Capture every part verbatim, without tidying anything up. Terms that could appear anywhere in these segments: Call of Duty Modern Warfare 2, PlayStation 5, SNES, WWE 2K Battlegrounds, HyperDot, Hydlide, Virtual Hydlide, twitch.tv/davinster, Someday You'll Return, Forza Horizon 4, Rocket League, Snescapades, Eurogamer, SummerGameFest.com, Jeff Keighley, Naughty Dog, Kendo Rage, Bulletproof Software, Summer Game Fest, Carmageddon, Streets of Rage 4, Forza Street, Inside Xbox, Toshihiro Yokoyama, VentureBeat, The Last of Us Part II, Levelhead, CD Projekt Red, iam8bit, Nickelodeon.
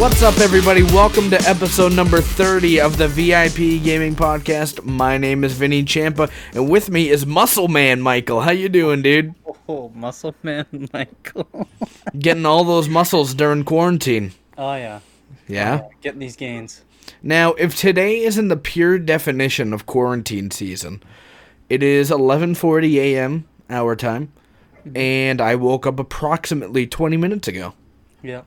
What's up, everybody? Welcome to episode number thirty of the V I P Gaming Podcast. My name is Vinny Ciampa, and with me is Muscle Man Michael. How you doing, dude? Oh, Muscle Man Michael. Getting all those muscles during quarantine. Oh, yeah. Yeah? Oh, yeah. Getting these gains. Now, if today isn't the pure definition of quarantine season, it is eleven forty a.m. our time, and I woke up approximately twenty minutes ago. Yeah.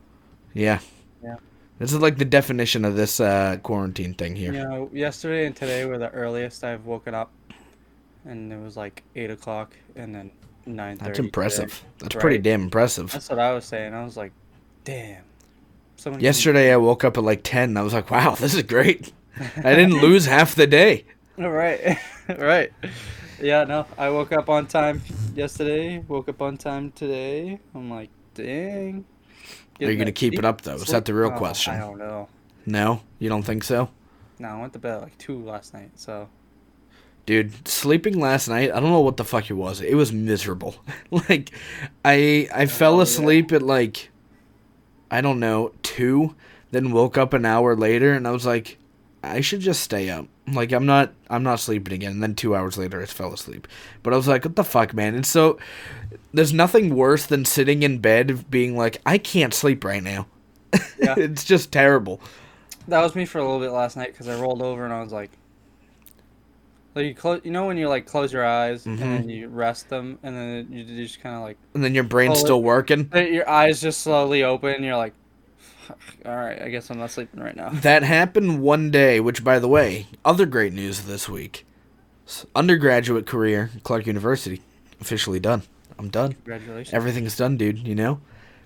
Yeah. Yeah. This is like the definition of this uh, quarantine thing here. Yeah, you know, yesterday and today were the earliest I've woken up, and it was like eight o'clock and then nine thirty. That's impressive. Today. That's right. Pretty damn impressive. That's what I was saying. I was like, damn. Someone yesterday can... I woke up at like ten, and I was like, wow, this is great. I didn't lose half the day. All right. Right. Yeah, no, I woke up on time yesterday, woke up on time today. I'm like, dang. Are you going to keep it up, though? Is that the real oh, question? I don't know. No? You don't think so? No, I went to bed at like two last night, so. Dude, sleeping last night, I don't know what the fuck it was. It was miserable. Like, I I fell asleep at like, I don't know, two, then woke up an hour later, and I was like, I should just stay up. Like, I'm not I'm not sleeping again. And then two hours later, I fell asleep. But I was like, what the fuck, man? And so, there's nothing worse than sitting in bed being like, I can't sleep right now. Yeah. It's just terrible. That was me for a little bit last night because I rolled over and I was like, like you close, you know when you like close your eyes mm-hmm. and then you rest them and then you just kind of like. And then your brain's still it. working? Your eyes just slowly open and you're like. All right, I guess I'm not sleeping right now. That happened one day, which, by the way, other great news this week. Undergraduate career, Clark University, officially done. I'm done. Congratulations. Everything's done, dude, you know?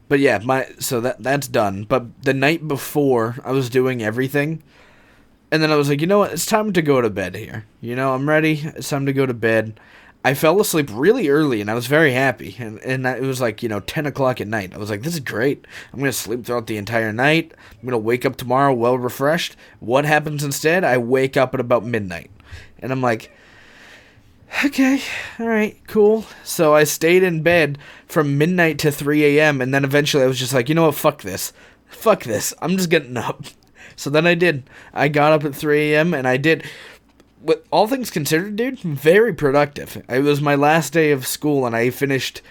But yeah, my so that that's done. But the night before, I was doing everything, and then I was like, you know what? It's time to go to bed here. You know, I'm ready. It's time to go to bed. I fell asleep really early, and I was very happy, and, and it was like, you know, ten o'clock at night. I was like, this is great. I'm going to sleep throughout the entire night. I'm going to wake up tomorrow well refreshed. What happens instead? I wake up at about midnight, and I'm like, okay, all right, cool. So I stayed in bed from midnight to three a.m., and then eventually I was just like, you know what, fuck this. Fuck this. I'm just getting up. So then I did. I got up at three a.m., and I did... With all things considered, dude, very productive. It was my last day of school, and I finished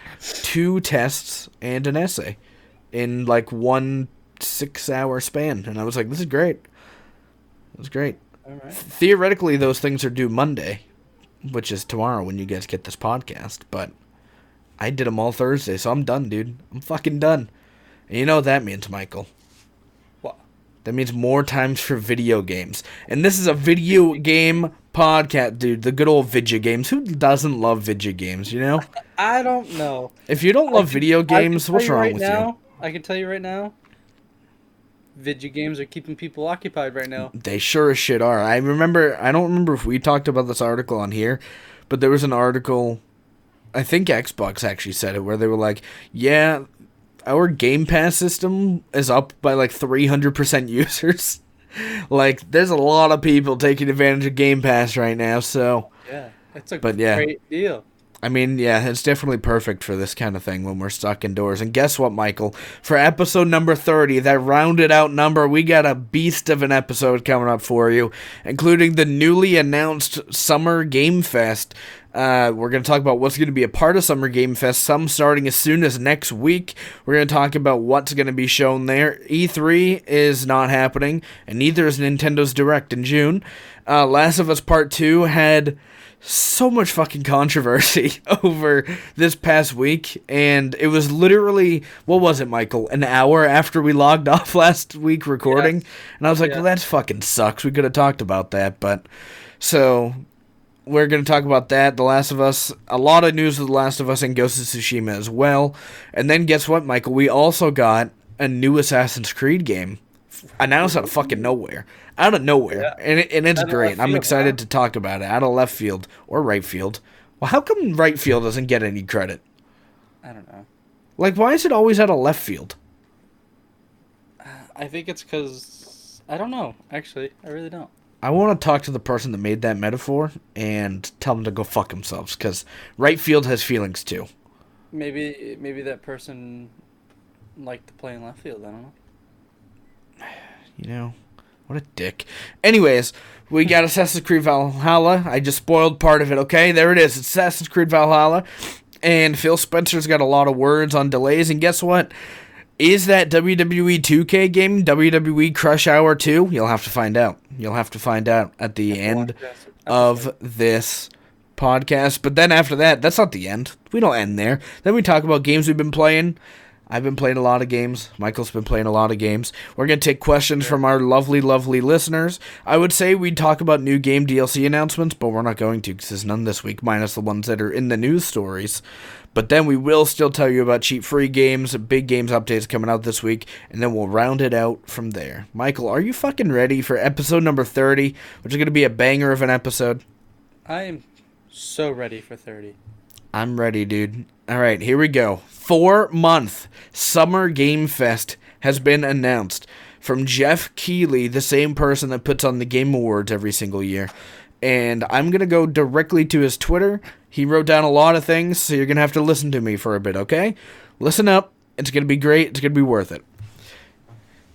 two tests and an essay in, like, one six-hour span. And I was like, this is great. It was great. All right. Theoretically, those things are due Monday, which is tomorrow when you guys get this podcast. But I did them all Thursday, so I'm done, dude. I'm fucking done. And you know what that means, Michael. That means more times for video games. And this is a video game podcast, dude. The good old video games. Who doesn't love video games, you know? I don't know. If you don't love video games, what's wrong with you? I can tell you right now, video games are keeping people occupied right now. They sure as shit are. I remember, I don't remember if we talked about this article on here, but there was an article, I think Xbox actually said it, where they were like, yeah... Our Game Pass system is up by, like, three hundred percent users. Like, there's a lot of people taking advantage of Game Pass right now, so... Yeah, that's a but, yeah. great deal. I mean, yeah, it's definitely perfect for this kind of thing when we're stuck indoors. And guess what, Michael? For episode number thirty, that rounded out number, we got a beast of an episode coming up for you, including the newly announced Summer Game Fest. Uh, we're going to talk about what's going to be a part of Summer Game Fest, some starting as soon as next week. We're going to talk about what's going to be shown there. E three is not happening, and neither is Nintendo's Direct in June. Uh, Last of Us Part two had so much fucking controversy over this past week, and it was literally, what was it, Michael, an hour after we logged off last week recording? Yes. And I was like, yeah. Well, that fucking sucks. We could have talked about that, but... So... We're going to talk about that, The Last of Us, a lot of news of The Last of Us and Ghost of Tsushima as well. And then guess what, Michael? We also got a new Assassin's Creed game announced out of fucking nowhere. Out of nowhere. Yeah. And it, and it's great. I'm excited yeah. to talk about it. Out of left field or right field. Well, how come right field doesn't get any credit? I don't know. Like, why is it always out of left field? I think it's because... I don't know, actually. I really don't. I want to talk to the person that made that metaphor and tell them to go fuck themselves, because right field has feelings too. Maybe maybe that person liked to play in left field. I don't know. You know, what a dick. Anyways, we got Assassin's Creed Valhalla. I just spoiled part of it, okay? There it is. It's Assassin's Creed Valhalla. And Phil Spencer's got a lot of words on delays. And guess what? Is that W W E two K game, W W E Crush Hour two? You'll have to find out. You'll have to find out at the end of this podcast. But then after that, that's not the end. We don't end there. Then we talk about games we've been playing. I've been playing a lot of games. Michael's been playing a lot of games. We're going to take questions yeah. from our lovely, lovely listeners. I would say we'd talk about new game D L C announcements, but we're not going to because there's none this week, minus the ones that are in the news stories. But then we will still tell you about cheat-free games, big games updates coming out this week, and then we'll round it out from there. Michael, are you fucking ready for episode number thirty, which is going to be a banger of an episode? I am so ready for thirty. I'm ready, dude. All right, here we go. Four-month Summer Game Fest has been announced from Jeff Keighley, the same person that puts on the Game Awards every single year. And I'm going to go directly to his Twitter. He wrote down a lot of things, so you're going to have to listen to me for a bit, okay? Listen up. It's going to be great. It's going to be worth it.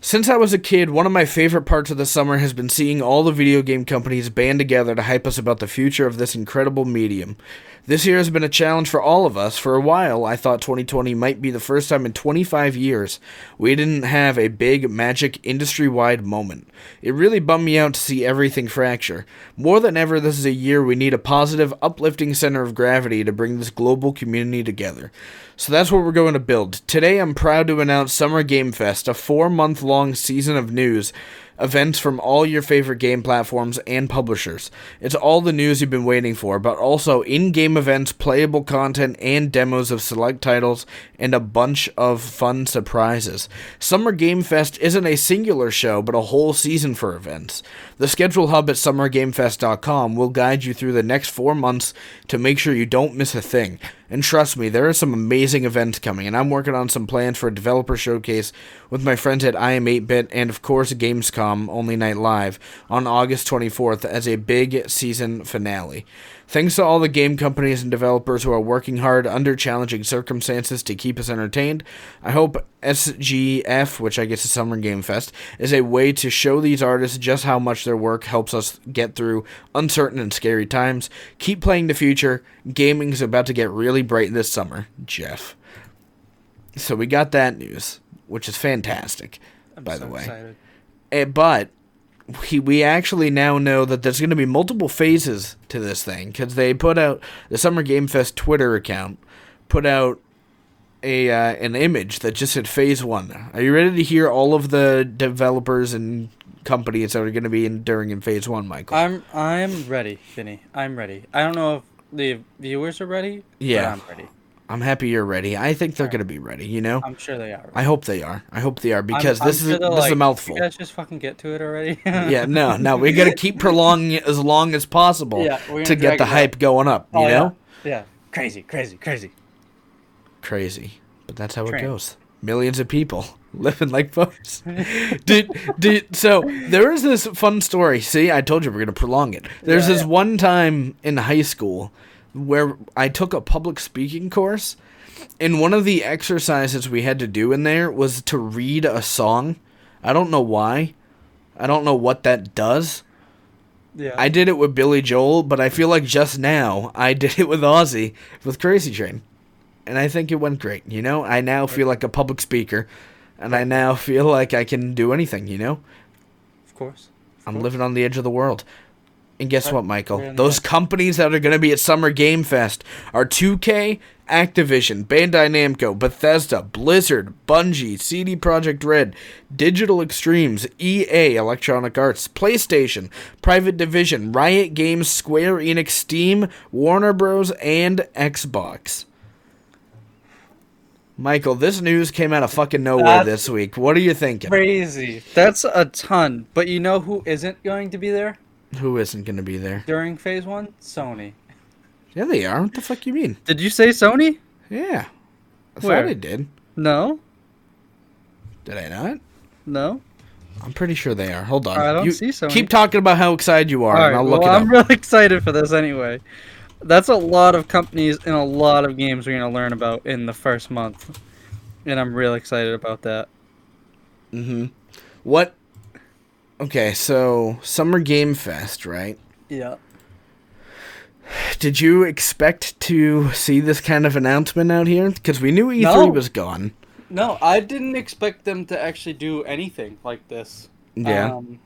Since I was a kid, one of my favorite parts of the summer has been seeing all the video game companies band together to hype us about the future of this incredible medium. This year has been a challenge for all of us. For a while, I thought twenty twenty might be the first time in twenty-five years we didn't have a big, magic, industry-wide moment. It really bummed me out to see everything fracture. More than ever, this is a year we need a positive, uplifting center of gravity to bring this global community together. So that's what we're going to build. Today, I'm proud to announce Summer Game Fest, a four-month-long long season of news, events from all your favorite game platforms and publishers. It's all the news you've been waiting for, but also in-game events, playable content, and demos of select titles, and a bunch of fun surprises. Summer Game Fest isn't a singular show, but a whole season for events. The schedule hub at summer game fest dot com will guide you through the next four months to make sure you don't miss a thing. And trust me, there are some amazing events coming, and I'm working on some plans for a developer showcase with my friends at I Am eight bit and, of course, Gamescom Only Night Live on August twenty-fourth as a big season finale. Thanks to all the game companies and developers who are working hard under challenging circumstances to keep us entertained. I hope S G F, which I guess is Summer Game Fest, is a way to show these artists just how much their work helps us get through uncertain and scary times. Keep playing the future. Gaming's about to get really bright this summer, Jeff. So we got that news, which is fantastic, I'm by so the way. Excited. And, but... We, we actually now know that there's going to be multiple phases to this thing, because they put out, the Summer Game Fest Twitter account put out a uh, an image that just said Phase one. Are you ready to hear all of the developers and companies that are going to be in during in Phase one, Michael? I'm I'm ready, Vinny. I'm ready. I don't know if the viewers are ready, yeah. but I'm ready. I'm happy you're ready. I think they're going to be ready, you know? I'm sure they are. Ready. I hope they are. I hope they are, because I'm, this, I'm is, sure this like, is a mouthful. You guys just fucking get to it already? yeah, no, no. We got to keep prolonging it as long as possible yeah, to get the hype up. going up, you oh, know? Yeah. yeah. Crazy, crazy, crazy. Crazy. But that's how Train. it goes. Millions of people living like folks. did, did, so there is this fun story. See, I told you we're going to prolong it. There's yeah, this yeah. one time in high school where I took a public speaking course, and one of the exercises we had to do in there was to read a song. I don't know why. I don't know what that does. Yeah. I did it with Billy Joel, but I feel like just now I did it with Ozzy with Crazy Train, and I think it went great, you know? I now feel like a public speaker, and I now feel like I can do anything, you know? Of course. Of I'm course. living on the edge of the world. And guess what, Michael? Those companies that are going to be at Summer Game Fest are two K, Activision, Bandai Namco, Bethesda, Blizzard, Bungie, C D Projekt Red, Digital Extremes, E A, Electronic Arts, PlayStation, Private Division, Riot Games, Square Enix, Steam, Warner Bros., and Xbox. Michael, this news came out of fucking nowhere That's this week. What are you thinking? Crazy. That's a ton. But you know who isn't going to be there? Who isn't going to be there? During Phase one? Sony. Yeah, they are. What the fuck you mean? Did you say Sony? Yeah. I Where? thought I did. No. Did I not? No. I'm pretty sure they are. Hold on. I don't you see Sony. Keep talking about how excited you are, right, and I'll look well, it up. I'm really excited for this anyway. That's a lot of companies and a lot of games we're going to learn about in the first month. And I'm real excited about that. Mm-hmm. What... Okay, so Summer Game Fest, right? Yeah. Did you expect to see this kind of announcement out here? Because we knew E three no. was gone. No, I didn't expect them to actually do anything like this. Yeah. Um,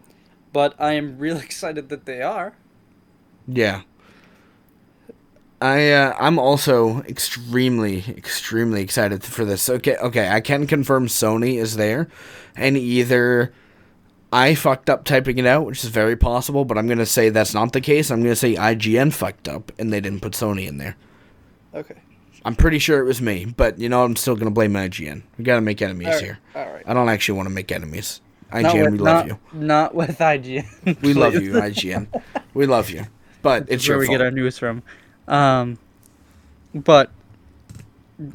but I am really excited that they are. Yeah. I, uh, I'm also extremely, extremely excited for this. Okay, okay, I can confirm Sony is there, and either I fucked up typing it out, which is very possible, but I'm going to say that's not the case. I'm going to say I G N fucked up, and they didn't put Sony in there. Okay. I'm pretty sure it was me, but, you know, I'm still going to blame I G N. We got to make enemies all right, here. All right. I don't actually want to make enemies. I G N, with, we love not, you. Not with I G N. We love you, I G N. We love you, but it's, it's your fault. Where we get our news from. Um, but,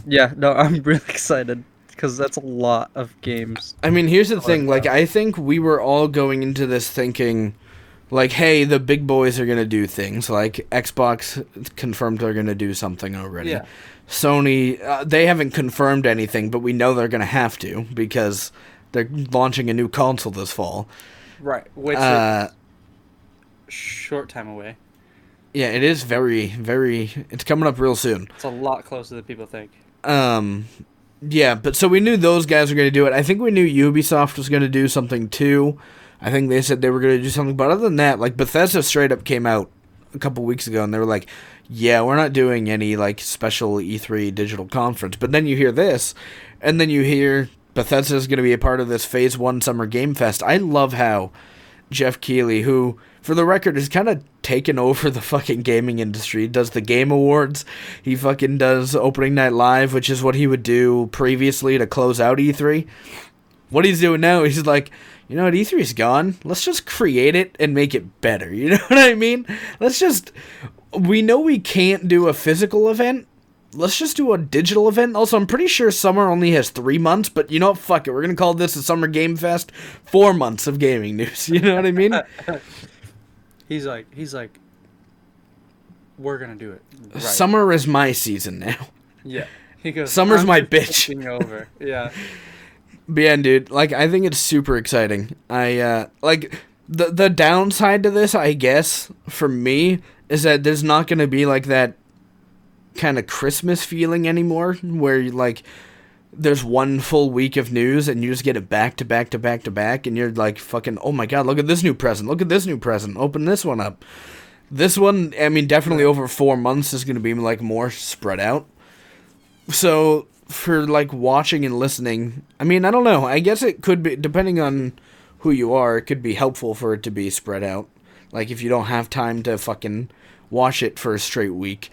yeah, no, I'm really excited because that's a lot of games. I mean, here's the thing, like, I think we were all going into this thinking, like, hey, the big boys are going to do things, like, Xbox confirmed they're going to do something already. Yeah. Sony, uh, they haven't confirmed anything, but we know they're going to have to because they're launching a new console this fall. Right, which uh, is a short time away. Yeah, it is very, very... It's coming up real soon. It's a lot closer than people think. Um, yeah, but so we knew those guys were going to do it. I think we knew Ubisoft was going to do something, too. I think they said they were going to do something. But other than that, like, Bethesda straight up came out a couple weeks ago, and they were like, yeah, we're not doing any, like, special E three digital conference. But then you hear this, and then you hear Bethesda's going to be a part of this Phase one Summer Game Fest. I love how Jeff Keighley, who... for the record, he's kind of taken over the fucking gaming industry. He does the Game Awards. He fucking does Opening Night Live, which is what he would do previously to close out E three. What he's doing now, he's like, you know what, E three's gone. Let's just create it and make it better. You know what I mean? Let's just... We know we can't do a physical event. Let's just do a digital event. Also, I'm pretty sure summer only has three months, but you know what? Fuck it. We're going to call this a Summer Game Fest. Four months of gaming news. You know what I mean? He's like, he's like, we're gonna do it. Right. Summer is my season now. Yeah, he goes. Summer's my bitch. Over. Yeah. But yeah, dude. Like, I think it's super exciting. I uh, like the the downside to this, I guess, for me, is that there's not gonna be like that kind of Christmas feeling anymore, where you like. There's one full week of news, and you just get it back to back to back to back, and you're like, fucking, oh my god, look at this new present, look at this new present, open this one up. This one, I mean, definitely over four months is going to be, like, more spread out. So, for, like, watching and listening, I mean, I don't know, I guess it could be, depending on who you are, it could be helpful for it to be spread out. Like, if you don't have time to fucking watch it for a straight week.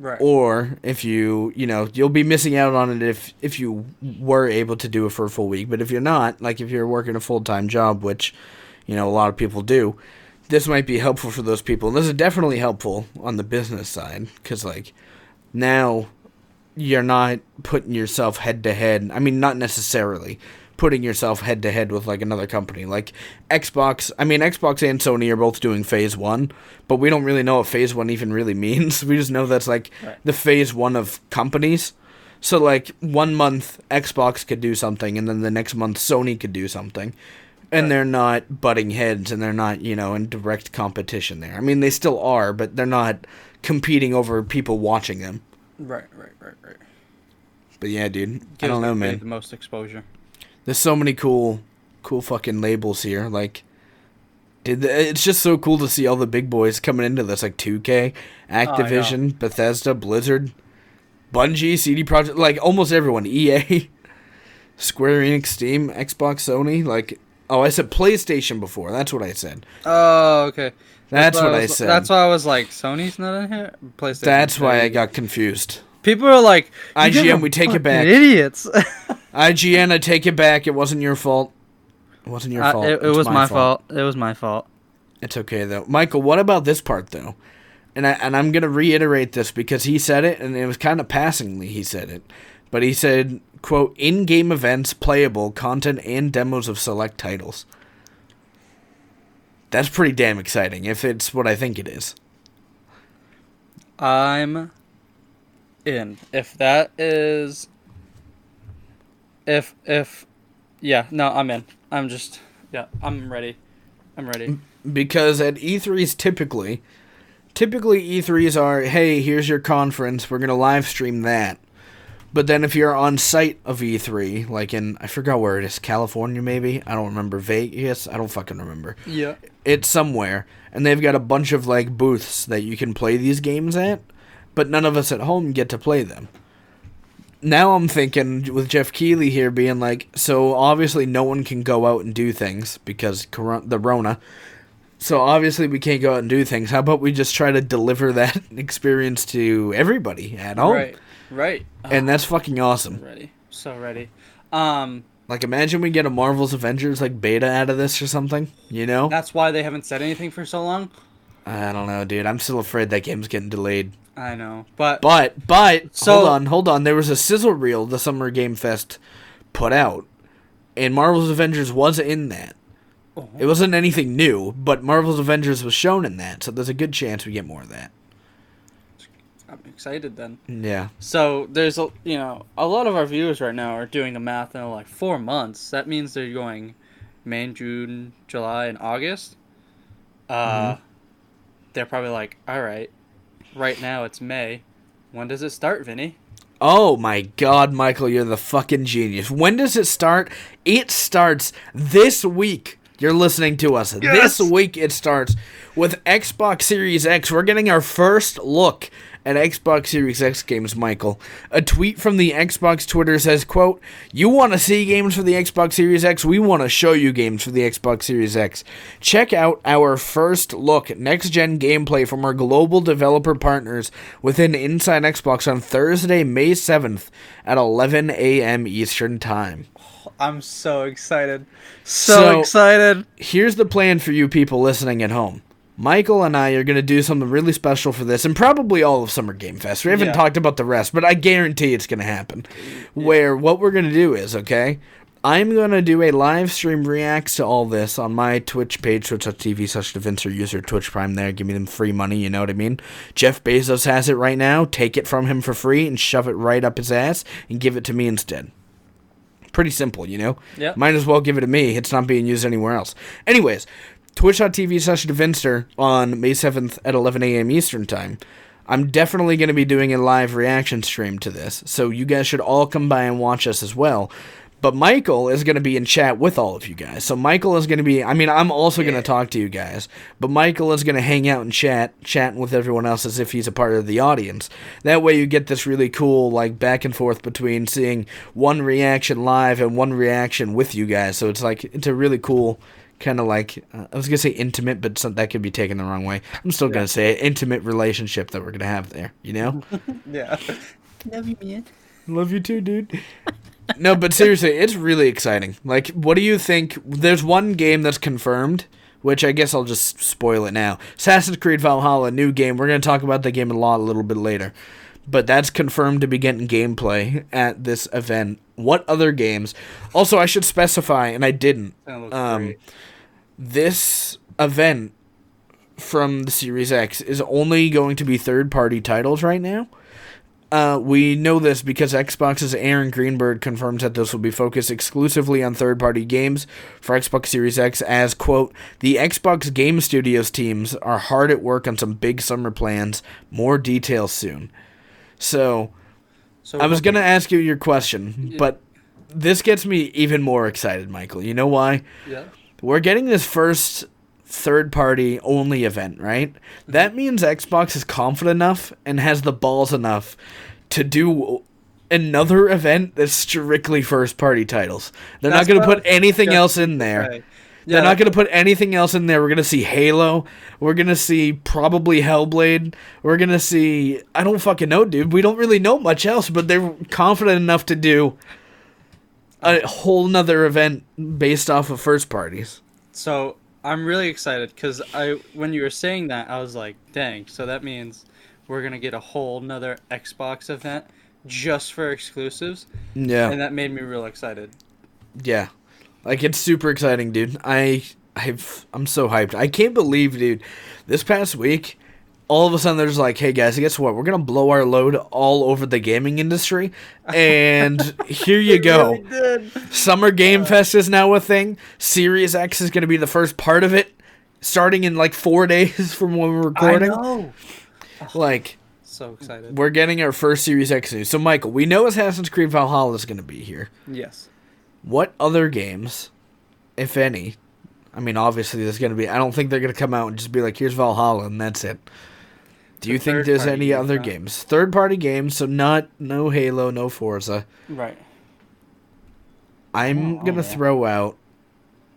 Right. Or if you, you know, you'll be missing out on it if, if you were able to do it for a full week. But if you're not, like if you're working a full-time job, which, you know, a lot of people do, this might be helpful for those people. And this is definitely helpful on the business side because, like, now you're not putting yourself head-to-head. I mean, not necessarily putting yourself head-to-head with, like, another company. Like, Xbox, I mean, Xbox and Sony are both doing Phase one, but we don't really know what Phase one even really means. We just know that's, like, right. the Phase one of companies. So, like, one month Xbox could do something, and then the next month Sony could do something. And right. they're not butting heads, and they're not, you know, in direct competition there. I mean, they still are, but they're not competing over people watching them. Right, right, right, right. But, yeah, dude, I don't know, man. The most exposure. There's so many cool, cool fucking labels here. Like, did the, it's just so cool to see all the big boys coming into this. Like two K, Activision, oh, Bethesda, Blizzard, Bungie, C D Projekt. Like almost everyone. E A, Square Enix, Steam, Xbox, Sony. Like, oh, I said PlayStation before. That's what I said. Oh, okay. That's, that's what I, was, I said. That's why I was like, Sony's not in here. PlayStation. That's why I got confused. People are like, I G N, we take it back. Idiots. I G N, I take it back. It wasn't your fault. It wasn't your fault. Uh, it it was my, my fault. fault. It was my fault. It's okay, though. Michael, what about this part, though? And, I, and I'm going to reiterate this because he said it, and it was kind of passingly he said it. But he said, quote, in-game events, playable, content, and demos of select titles. That's pretty damn exciting, if it's what I think it is. I'm in. If that is... If, if, yeah, no, I'm in. I'm just, yeah, I'm ready. I'm ready. Because at E threes, typically, typically E threes are, hey, here's your conference, we're going to live stream that. But then if you're on site of E three, like in, I forgot where it is, California maybe? I don't remember. Vegas? I don't fucking remember. Yeah. It's somewhere. And they've got a bunch of, like, booths that you can play these games at, but none of us at home get to play them. Now I'm thinking, with Jeff Keighley here being like, so obviously no one can go out and do things because coron- the Rona. So obviously we can't go out and do things. How about we just try to deliver that experience to everybody at home? Right, right. And oh, that's fucking awesome. I'm ready. So ready. Um, like, imagine we get a Marvel's Avengers, like, beta out of this or something, you know? That's why they haven't said anything for so long? I don't know, dude. I'm still afraid that game's getting delayed. I know, but... But, but, so, hold on, hold on. There was a sizzle reel the Summer Game Fest put out, and Marvel's Avengers was in that. Oh. It wasn't anything new, but Marvel's Avengers was shown in that, so there's a good chance we get more of that. I'm excited then. Yeah. So, there's, a you know, a lot of our viewers right now are doing the math in, like, four months. That means they're going May, June, July, and August. Uh, mm-hmm. They're probably like, all right. Right now, it's May. When does it start, Vinny? Oh, my God, Michael, you're the fucking genius. When does it start? It starts this week. You're listening to us. Yes! This week it starts with Xbox Series X. We're getting our first look at Xbox Series X games, Michael. A tweet from the Xbox Twitter says, quote, "You want to see games for the Xbox Series X? We want to show you games for the Xbox Series X. Check out our first look at next-gen gameplay from our global developer partners within Inside Xbox on Thursday, May seventh at eleven a.m. Eastern Time." I'm so excited. So, so excited. Here's the plan for you people listening at home. Michael and I are going to do something really special for this, and probably all of Summer Game Fest. We haven't yeah. talked about the rest, but I guarantee it's going to happen. Yeah. Where what we're going to do is, okay, I'm going to do a live stream reacts to all this on my Twitch page, twitch dot t v slash davinster, user Twitch Prime there. Give me them free money, you know what I mean? Jeff Bezos has it right now. Take it from him for free and shove it right up his ass and give it to me instead. Pretty simple, you know? Yeah. Might as well give it to me. It's not being used anywhere else. Anyways, twitch dot t v slash davinster on May seventh at eleven a.m. Eastern Time. I'm definitely going to be doing a live reaction stream to this, so you guys should all come by and watch us as well. But Michael is going to be in chat with all of you guys. So Michael is going to be... I mean, I'm also yeah. going to talk to you guys. But Michael is going to hang out and chat, chatting with everyone else as if he's a part of the audience. That way you get this really cool, like, back and forth between seeing one reaction live and one reaction with you guys. So it's like, it's a really cool... kind of like, uh, I was going to say intimate, but some, that could be taken the wrong way. I'm still yeah. going to say it, intimate relationship that we're going to have there, you know? Yeah. Love you, man. Love you too, dude. No, but seriously, it's really exciting. Like, what do you think? There's one game that's confirmed, which I guess I'll just spoil it now. Assassin's Creed Valhalla, new game. We're going to talk about the game a lot a little bit later. But that's confirmed to be getting gameplay at this event. What other games? Also, I should specify, and I didn't. Um, this event from the Series X is only going to be third-party titles right now. Uh, we know this because Xbox's Aaron Greenberg confirms that this will be focused exclusively on third-party games for Xbox Series X as, quote, "The Xbox Game Studios teams are hard at work on some big summer plans. More details soon." So, so I was going to ask you your question, yeah. but this gets me even more excited, Michael. You know why? Yeah. We're getting this first third-party only event, right? Mm-hmm. That means Xbox is confident enough and has the balls enough to do another event that's strictly first-party titles. They're that's not going to put anything else in there. Right. Yeah. They're not going to put anything else in there. We're going to see Halo. We're going to see probably Hellblade. We're going to see... I don't fucking know, dude. We don't really know much else, but they're confident enough to do a whole nother event based off of first parties. So, I'm really excited, because I when you were saying that, I was like, dang, so that means we're going to get a whole nother Xbox event just for exclusives? Yeah. And that made me real excited. Yeah. Like, it's super exciting, dude. I, I've, I'm so hyped. I can't believe, dude, this past week, all of a sudden, there's like, hey, guys, guess what? We're going to blow our load all over the gaming industry, and here you go. Really Summer Game uh, Fest is now a thing. Series X is going to be the first part of it. starting in like four days from when we're recording. I know. Like, so excited. We're getting our first Series X news. So, Michael, we know Assassin's Creed Valhalla is going to be here. Yes. What other games, if any? I mean, obviously, there's going to be... I don't think they're going to come out and just be like, here's Valhalla, and that's it. Do you think there's any other games? Third-party games, so not no Halo, no Forza. Right. I'm going to throw out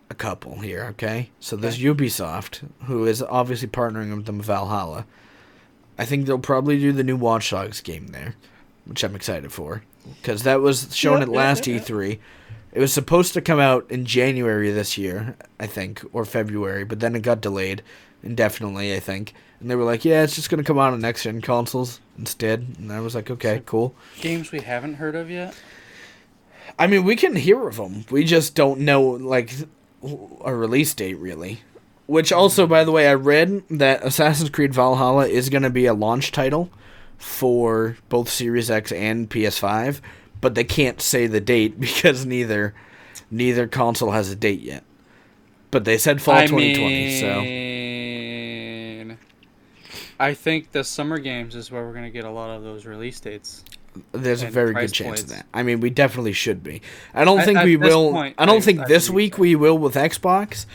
a couple here, okay? So there's Ubisoft, who is obviously partnering with them with Valhalla. I think they'll probably do the new Watch Dogs game there, which I'm excited for, because that was shown at last E three. It was supposed to come out in January this year, I think, or February, but then it got delayed indefinitely, I think. And they were like, yeah, it's just going to come out on next-gen consoles instead. And I was like, okay, so cool. Games we haven't heard of yet? I mean, we can hear of them. We just don't know, like, a release date, really. Which also, by the way, I read that Assassin's Creed Valhalla is going to be a launch title for both Series X and P S five. But they can't say the date because neither neither console has a date yet. But they said fall I twenty twenty, mean, so... I think the Summer Games is where we're going to get a lot of those release dates. There's a very good chance points. of that. I mean, we definitely should be. I don't I, think we will... Point, I don't I, think I, this I week that. we will with Xbox,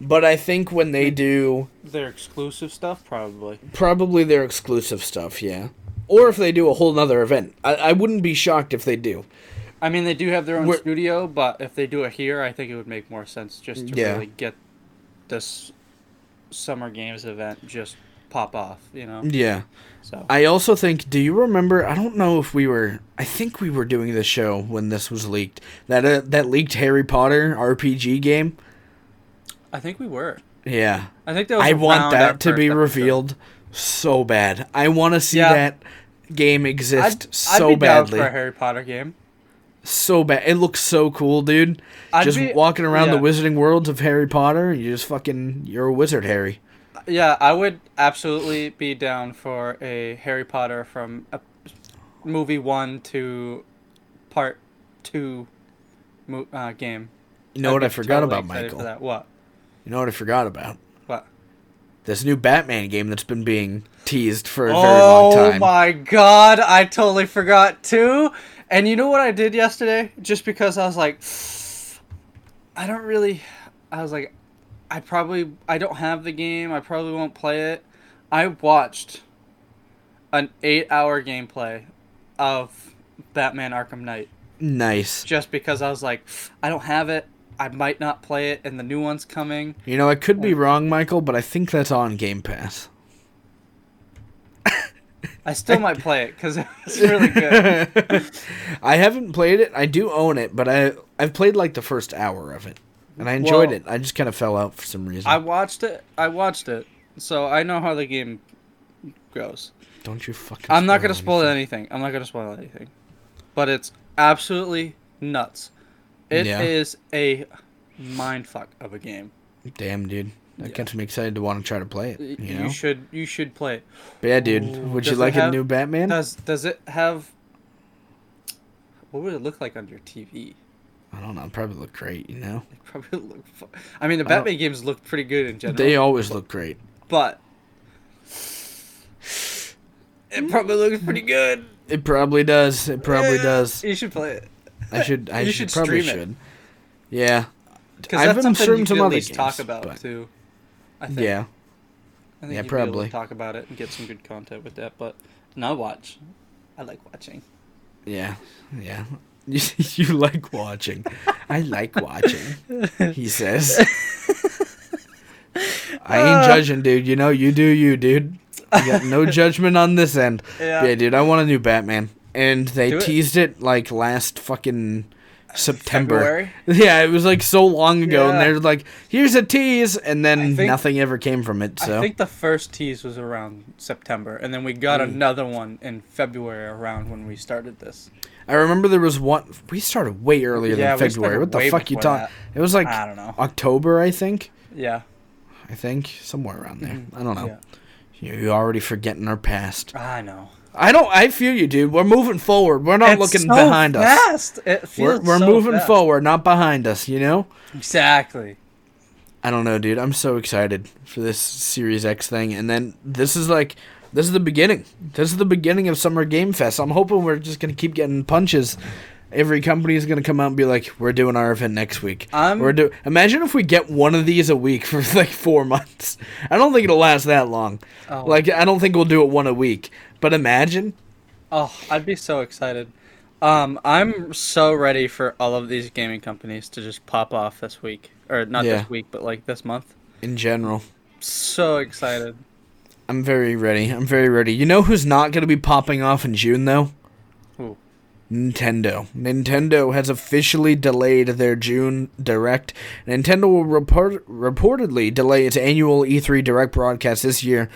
but I think when they do... Their exclusive stuff, probably. Probably their exclusive stuff, yeah. Or if they do a whole nother event. I, I wouldn't be shocked if they do. I mean, they do have their own We're, studio, but if they do it here, I think it would make more sense just to yeah. really get this Summer Games event just pop off, you know? Yeah. So I also think, do you remember, I don't know if we were, I think we were doing the show when this was leaked, that uh, that leaked Harry Potter R P G game? I think we were. Yeah. I think that was I want that to be episode. revealed so bad. I want to see yeah. that game exist I'd, so I'd be badly. Down for a Harry Potter game. So bad. It looks so cool, dude. I'd just be, walking around yeah. the wizarding worlds of Harry Potter, and you just fucking you're a wizard, Harry. Yeah, I would absolutely be down for a Harry Potter from a, movie one to part two mo- uh, game. You know I'd what I forgot totally about, Michael? For that. What? You know what I forgot about? This new Batman game that's been being teased for a very oh long time. Oh my god, I totally forgot too. And you know what I did yesterday? Just because I was like, I don't really... I was like, I probably... I don't have the game. I probably won't play it. I watched an eight-hour gameplay of Batman Arkham Knight. Nice. Just because I was like, I don't have it. I might not play it, and the new one's coming. You know, I could be wrong, Michael, but I think that's on Game Pass. I still might play it, because it's really good. I haven't played it. I do own it, but I, I've played, like, the first hour of it, and I enjoyed well, it. I just kind of fell out for some reason. I watched it. I watched it, so I know how the game goes. Don't you fucking I'm not going to spoil anything. I'm not going to spoil anything. But it's absolutely nuts. It yeah. is a mindfuck of a game. Damn, dude. That yeah. gets me excited to want to try to play it. You, know? you should you should play it. But yeah, dude. Ooh, would you like have, a new Batman? Does does it have... What would it look like on your T V? I don't know. It'd probably look great, you know? It'd probably look... Fu- I mean, the Batman games look pretty good in general. They always look great. But... It probably looks pretty good. It probably does. It probably yeah, does. You should play it. I should. I you should, should probably stream it. should. Yeah, because that's been something you could some at least games, talk about but... too. I think. Yeah. I think yeah, you'd probably be able to talk about it and get some good content with that. But no, watch. I like watching. Yeah, yeah. You you like watching? I like watching. He says. I ain't judging, dude. You know, you do you, dude. You got no judgment on this end. Yeah, yeah dude. I want a new Batman. And they Do teased it. it, like, last fucking September. February? Yeah, it was, like, so long ago. Yeah. And they're like, here's a tease. And then think, nothing ever came from it. So I think the first tease was around September. And then we got mm. another one in February around when we started this. I remember there was one. We started way earlier yeah, than February. What the fuck you talking? It was, like, I don't know. October, I think. Yeah. I think. Somewhere around there. Mm. I don't know. Yeah. You're already forgetting our past. I know. I don't. I feel you, dude. We're moving forward. We're not it's looking so behind fast. us. It feels we're we're so moving fast. forward, not behind us. You know. Exactly. I don't know, dude. I'm so excited for this Series X thing. And then this is like, this is the beginning. This is the beginning of Summer Game Fest. I'm hoping we're just going to keep getting punches. Every company is going to come out and be like, we're doing our event next week. Um, we're do- Imagine if we get one of these a week for like four months. I don't think it'll last that long. Oh. Like, I don't think we'll do it one a week. But imagine. Oh, I'd be so excited. Um, I'm so ready for all of these gaming companies to just pop off this week. Or not yeah. this week, but like this month. In general. So excited. I'm very ready. I'm very ready. You know who's not going to be popping off in June, though? Who? Nintendo. Nintendo has officially delayed their June Direct. Nintendo will report- reportedly delay its annual E three Direct broadcast this year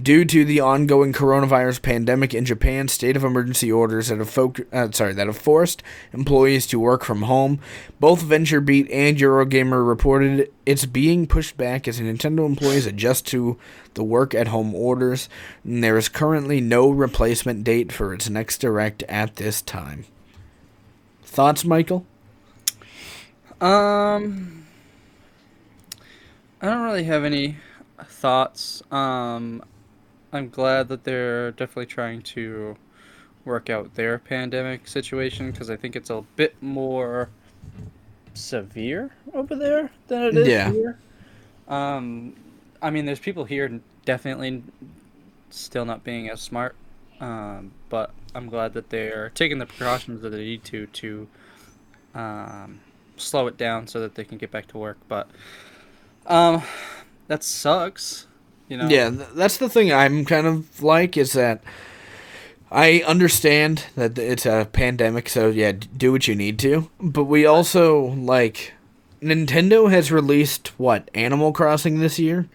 due to the ongoing coronavirus pandemic in Japan, state of emergency orders that have fo- uh, sorry, that have forced employees to work from home. Both VentureBeat and Eurogamer reported it's being pushed back as Nintendo employees adjust to the work-at-home orders, and there is currently no replacement date for its next Direct at this time. Thoughts, Michael? Um, I don't really have any thoughts. Um... I'm glad that they're definitely trying to work out their pandemic situation, because I think it's a bit more severe over there than it is yeah. here. Um, I mean, there's people here definitely still not being as smart, um, but I'm glad that they're taking the precautions that they need to to um, slow it down so that they can get back to work. But um, that sucks. You know? Yeah, that's the thing I'm kind of like, is that I understand that it's a pandemic, so yeah, do what you need to. But we also, like, Nintendo has released, what, Animal Crossing this year?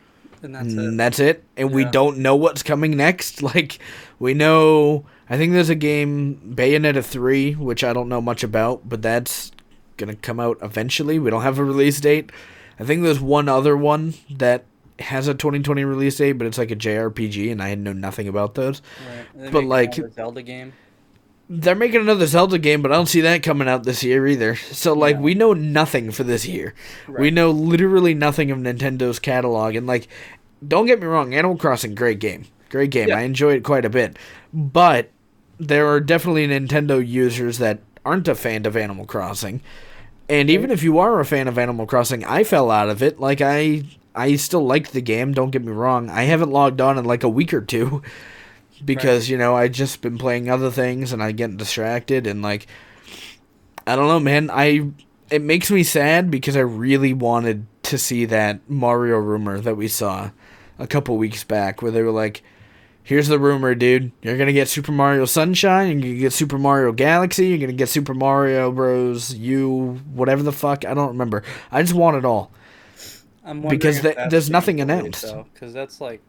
And that's it. And that's it. And yeah. we don't know what's coming next. Like, we know, I think there's a game, Bayonetta three, which I don't know much about, but that's going to come out eventually. We don't have a release date. I think there's one other one that has a twenty twenty release date, but it's like a J R P G, and I know nothing about those. Right. But like, Zelda game. They're making another Zelda game, but I don't see that coming out this year either. So like, yeah. we know nothing for this year. Right. We know literally nothing of Nintendo's catalog, and like, don't get me wrong, Animal Crossing, great game, great game. Yeah. I enjoy it quite a bit, but there are definitely Nintendo users that aren't a fan of Animal Crossing, and even if you are a fan of Animal Crossing, I fell out of it. Like I. I still like the game, don't get me wrong. I haven't logged on in like a week or two because, right. you know, I've just been playing other things and I get distracted and like, I don't know, man. I It makes me sad because I really wanted to see that Mario rumor that we saw a couple weeks back where they were like, here's the rumor, dude. You're going to get Super Mario Sunshine, you're going to get Super Mario Galaxy, you're going to get Super Mario Bros. U, whatever the fuck. I don't remember. I just want it all. I'm because they, there's nothing announced. Because that's like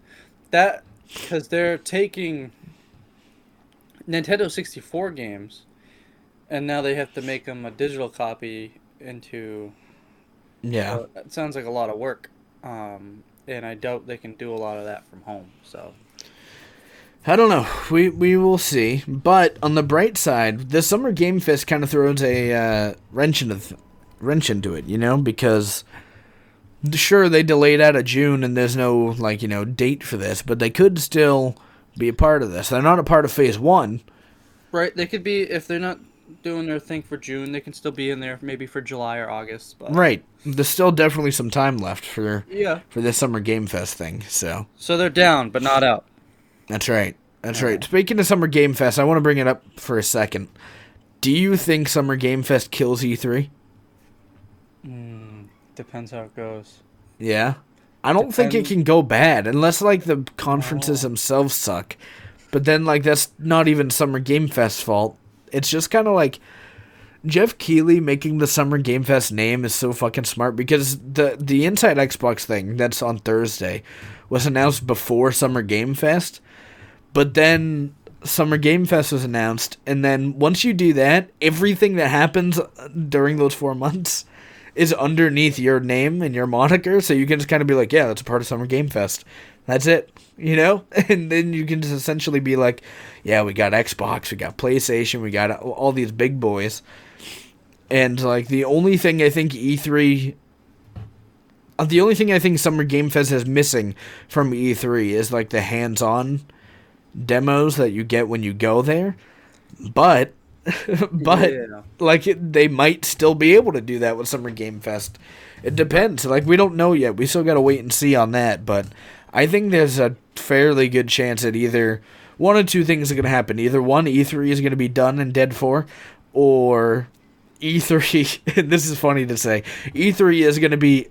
that. Because they're taking Nintendo sixty-four games, and now they have to make them a digital copy into. Yeah, so it sounds like a lot of work, um, and I doubt they can do a lot of that from home. So. I don't know. We we will see. But on the bright side, the Summer Game Fest kind of throws a uh, wrench into th- wrench into it, you know, because. Sure, they delayed out of June, and there's no, like, you know, date for this, but they could still be a part of this. They're not a part of Phase one. Right, they could be, if they're not doing their thing for June, they can still be in there maybe for July or August. But... Right. There's still definitely some time left for yeah. for this Summer Game Fest thing, so. So they're down, but not out. That's right. That's right. right. Speaking of Summer Game Fest, I want to bring it up for a second. Do you think Summer Game Fest kills E three? Hmm. Depends how it goes. Yeah. I don't Depends. think it can go bad unless, like, the conferences no. themselves suck. But then, like, that's not even Summer Game Fest's fault. It's just kind of like Jeff Keighley making the Summer Game Fest name is so fucking smart because the, the Inside Xbox thing that's on Thursday was announced before Summer Game Fest. But then Summer Game Fest was announced. And then once you do that, everything that happens during those four months is underneath your name and your moniker, so you can just kind of be like, yeah, that's a part of Summer Game Fest. That's it, you know? And then you can just essentially be like, yeah, we got Xbox, we got PlayStation, we got all these big boys. And, like, the only thing I think E three The only thing I think Summer Game Fest is missing from E three is, like, the hands-on demos that you get when you go there. But, but yeah. like, it, they might still be able to do that with Summer Game Fest. It depends. Like, we don't know yet. We still got to wait and see on that. But I think there's a fairly good chance that either one or two things are going to happen. Either one, E three is going to be done and dead for, or E three, this is funny to say, E three is going to be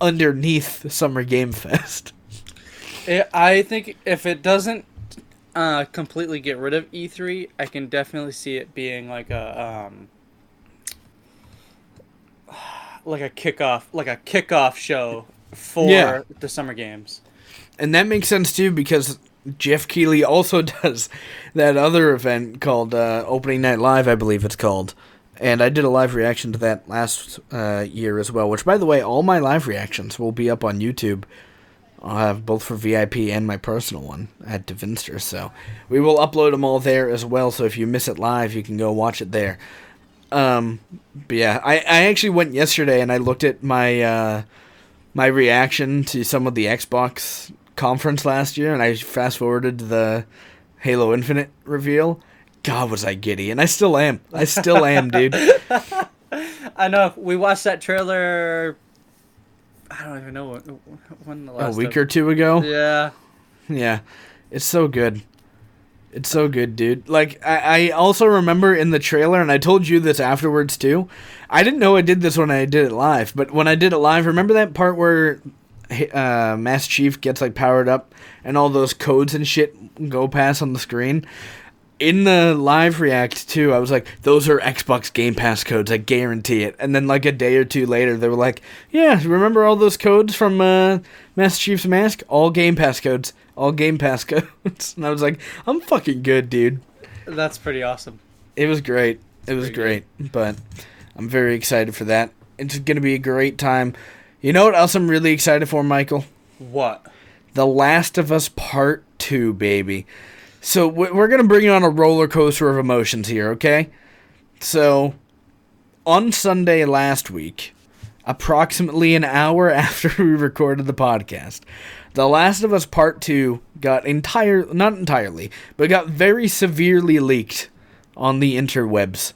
underneath Summer Game Fest. It, I think if it doesn't uh, completely get rid of E three, I can definitely see it being like a um, like a kickoff, like a kickoff show for yeah. the Summer Games. And that makes sense too, because Jeff Keighley also does that other event called uh, Opening Night Live, I believe it's called. And I did a live reaction to that last uh, year as well, which, by the way, all my live reactions will be up on YouTube, uh, both for V I P and my personal one at davinster. So we will upload them all there as well, so if you miss it live, you can go watch it there. Um, but yeah, I, I actually went yesterday and I looked at my uh, my reaction to some of the Xbox conference last year, and I fast-forwarded to the Halo Infinite reveal. God, was I giddy, and I still am. I still am, dude. I know. We watched that trailer, I don't even know when the last A week time. or two ago? Yeah. Yeah. It's so good. It's so good, dude. Like, I, I also remember in the trailer, and I told you this afterwards, too. I didn't know I did this when I did it live, but when I did it live, remember that part where uh, Master Chief gets, like, powered up, and all those codes and shit go past on the screen? In the live react, too, I was like, those are Xbox Game Pass codes, I guarantee it. And then, like, a day or two later, they were like, yeah, remember all those codes from uh, Master Chief's Mask? All Game Pass codes. All Game Pass codes. And I was like, I'm fucking good, dude. That's pretty awesome. It was great. That's it was great. Good. But I'm very excited for that. It's going to be a great time. You know what else I'm really excited for, Michael? What? The Last of Us Part two, baby. So we're going to bring you on a roller coaster of emotions here, okay? So on Sunday last week, approximately an hour after we recorded the podcast, The Last of Us Part two got entire not entirely, but got very severely leaked on the interwebs.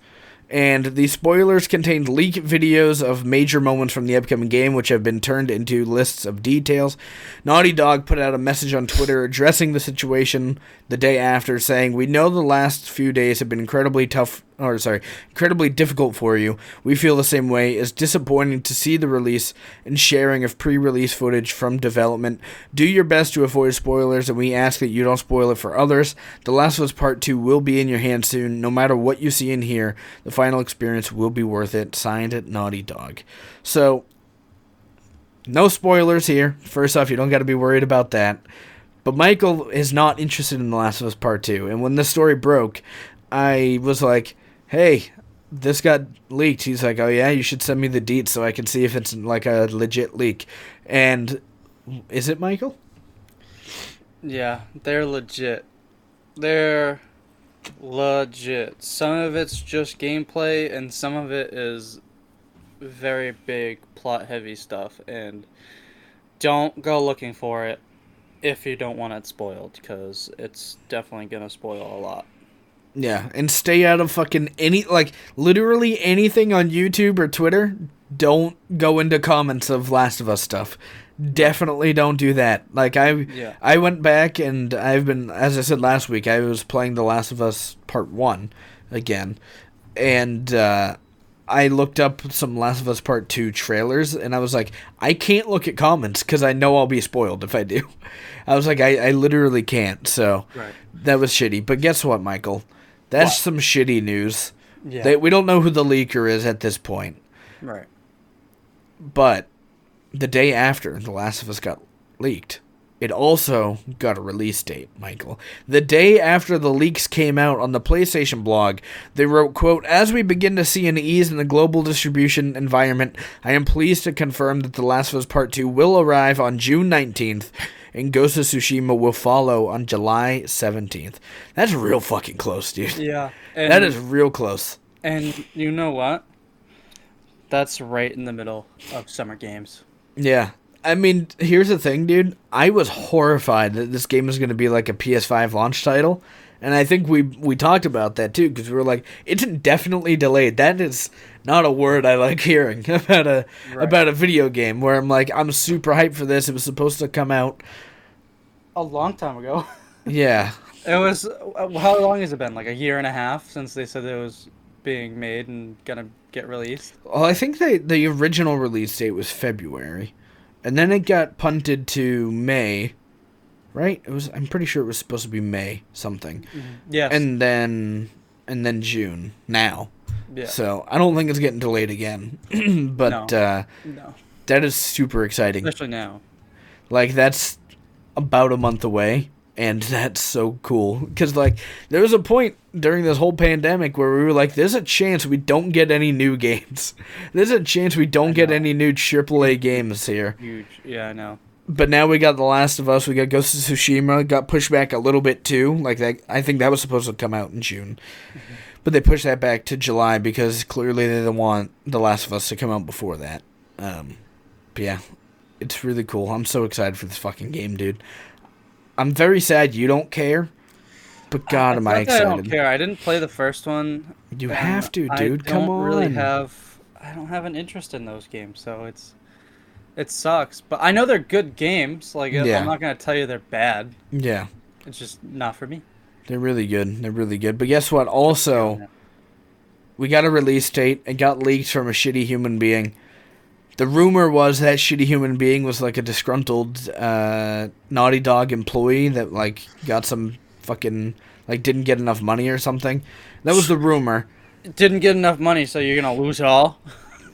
And the spoilers contained leak videos of major moments from the upcoming game, which have been turned into lists of details. Naughty Dog put out a message on Twitter addressing the situation the day after, saying, "We know the last few days have been incredibly tough, or sorry, incredibly difficult for you. We feel the same way. It's disappointing to see the release and sharing of pre-release footage from development. Do your best to avoid spoilers, and we ask that you don't spoil it for others. The Last of Us Part two will be in your hands soon. No matter what you see and hear, the final experience will be worth it. Signed at Naughty Dog." So, no spoilers here. First off, you don't got to be worried about that. But Michael is not interested in The Last of Us Part two. And when this story broke, I was like, hey, this got leaked. He's like, oh yeah, you should send me the deets so I can see if it's like a legit leak. And is it, Michael? Yeah, they're legit. They're legit. Some of it's just gameplay, and some of it is very big plot heavy stuff, and don't go looking for it if you don't want it spoiled, because it's definitely gonna spoil a lot. Yeah, and stay out of fucking any, like, literally anything on YouTube or Twitter. Don't go into comments of Last of Us stuff. Definitely don't do that. Like, I yeah. I went back, and I've been, as I said last week, I was playing The Last of Us Part one again, and uh, I looked up some Last of Us Part two trailers, and I was like, I can't look at comments, because I know I'll be spoiled if I do. I was like, I, I literally can't, so right. That was shitty. But guess what, Michael? That's what? Some shitty news. Yeah. They, we don't know who the leaker is at this point. Right. But the day after The Last of Us got leaked, it also got a release date, Michael. The day after the leaks came out on the PlayStation blog, they wrote, quote, "As we begin to see an ease in the global distribution environment, I am pleased to confirm that The Last of Us Part two will arrive on June nineteenth, and Ghost of Tsushima will follow on July seventeenth. That's real fucking close, dude. Yeah. That is real close. And you know what? That's right in the middle of Summer Games. Yeah. I mean, here's the thing, dude. I was horrified that this game was going to be like a P S five launch title. And I think we we talked about that, too, because we were like, it's indefinitely delayed. That is not a word I like hearing about a right. about a video game, where I'm like, I'm super hyped for this. It was supposed to come out a long time ago. Yeah. It was, how long has it been? Like a year and a half since they said it was being made and going to get released? Well, I think they, the original release date was February. And then it got punted to May, right? It was. I'm pretty sure it was supposed to be May something. Mm-hmm. Yes. And then and then June now. Yeah. So I don't think it's getting delayed again. But no. Uh, no. That is super exciting. Especially now. Like, that's about a month away, and that's so cool. Because, like, there was a point during this whole pandemic where we were like, there's a chance we don't get any new games. There's a chance we don't get any new triple A games here. Huge. Yeah, I know. But now we got The Last of Us, we got Ghost of Tsushima, got pushed back a little bit too. Like, that, I think that was supposed to come out in June. Mm-hmm. But they pushed that back to July because clearly they didn't want The Last of Us to come out before that. Um, but yeah, it's really cool. I'm so excited for this fucking game, dude. I'm very sad you don't care. But God, am I excited! I don't care. I didn't play the first one. You have to, dude. I Come don't on. Really have. I don't have an interest in those games, so it's it sucks. But I know they're good games. Like yeah. I'm not gonna tell you they're bad. Yeah. It's just not for me. They're really good. They're really good. But guess what? Also, we got a release date. It got leaked from a shitty human being. The rumor was that shitty human being was like a disgruntled uh, Naughty Dog employee that like got some fucking like didn't get enough money or something. That was the rumor. Didn't get enough money, so you're gonna lose it all.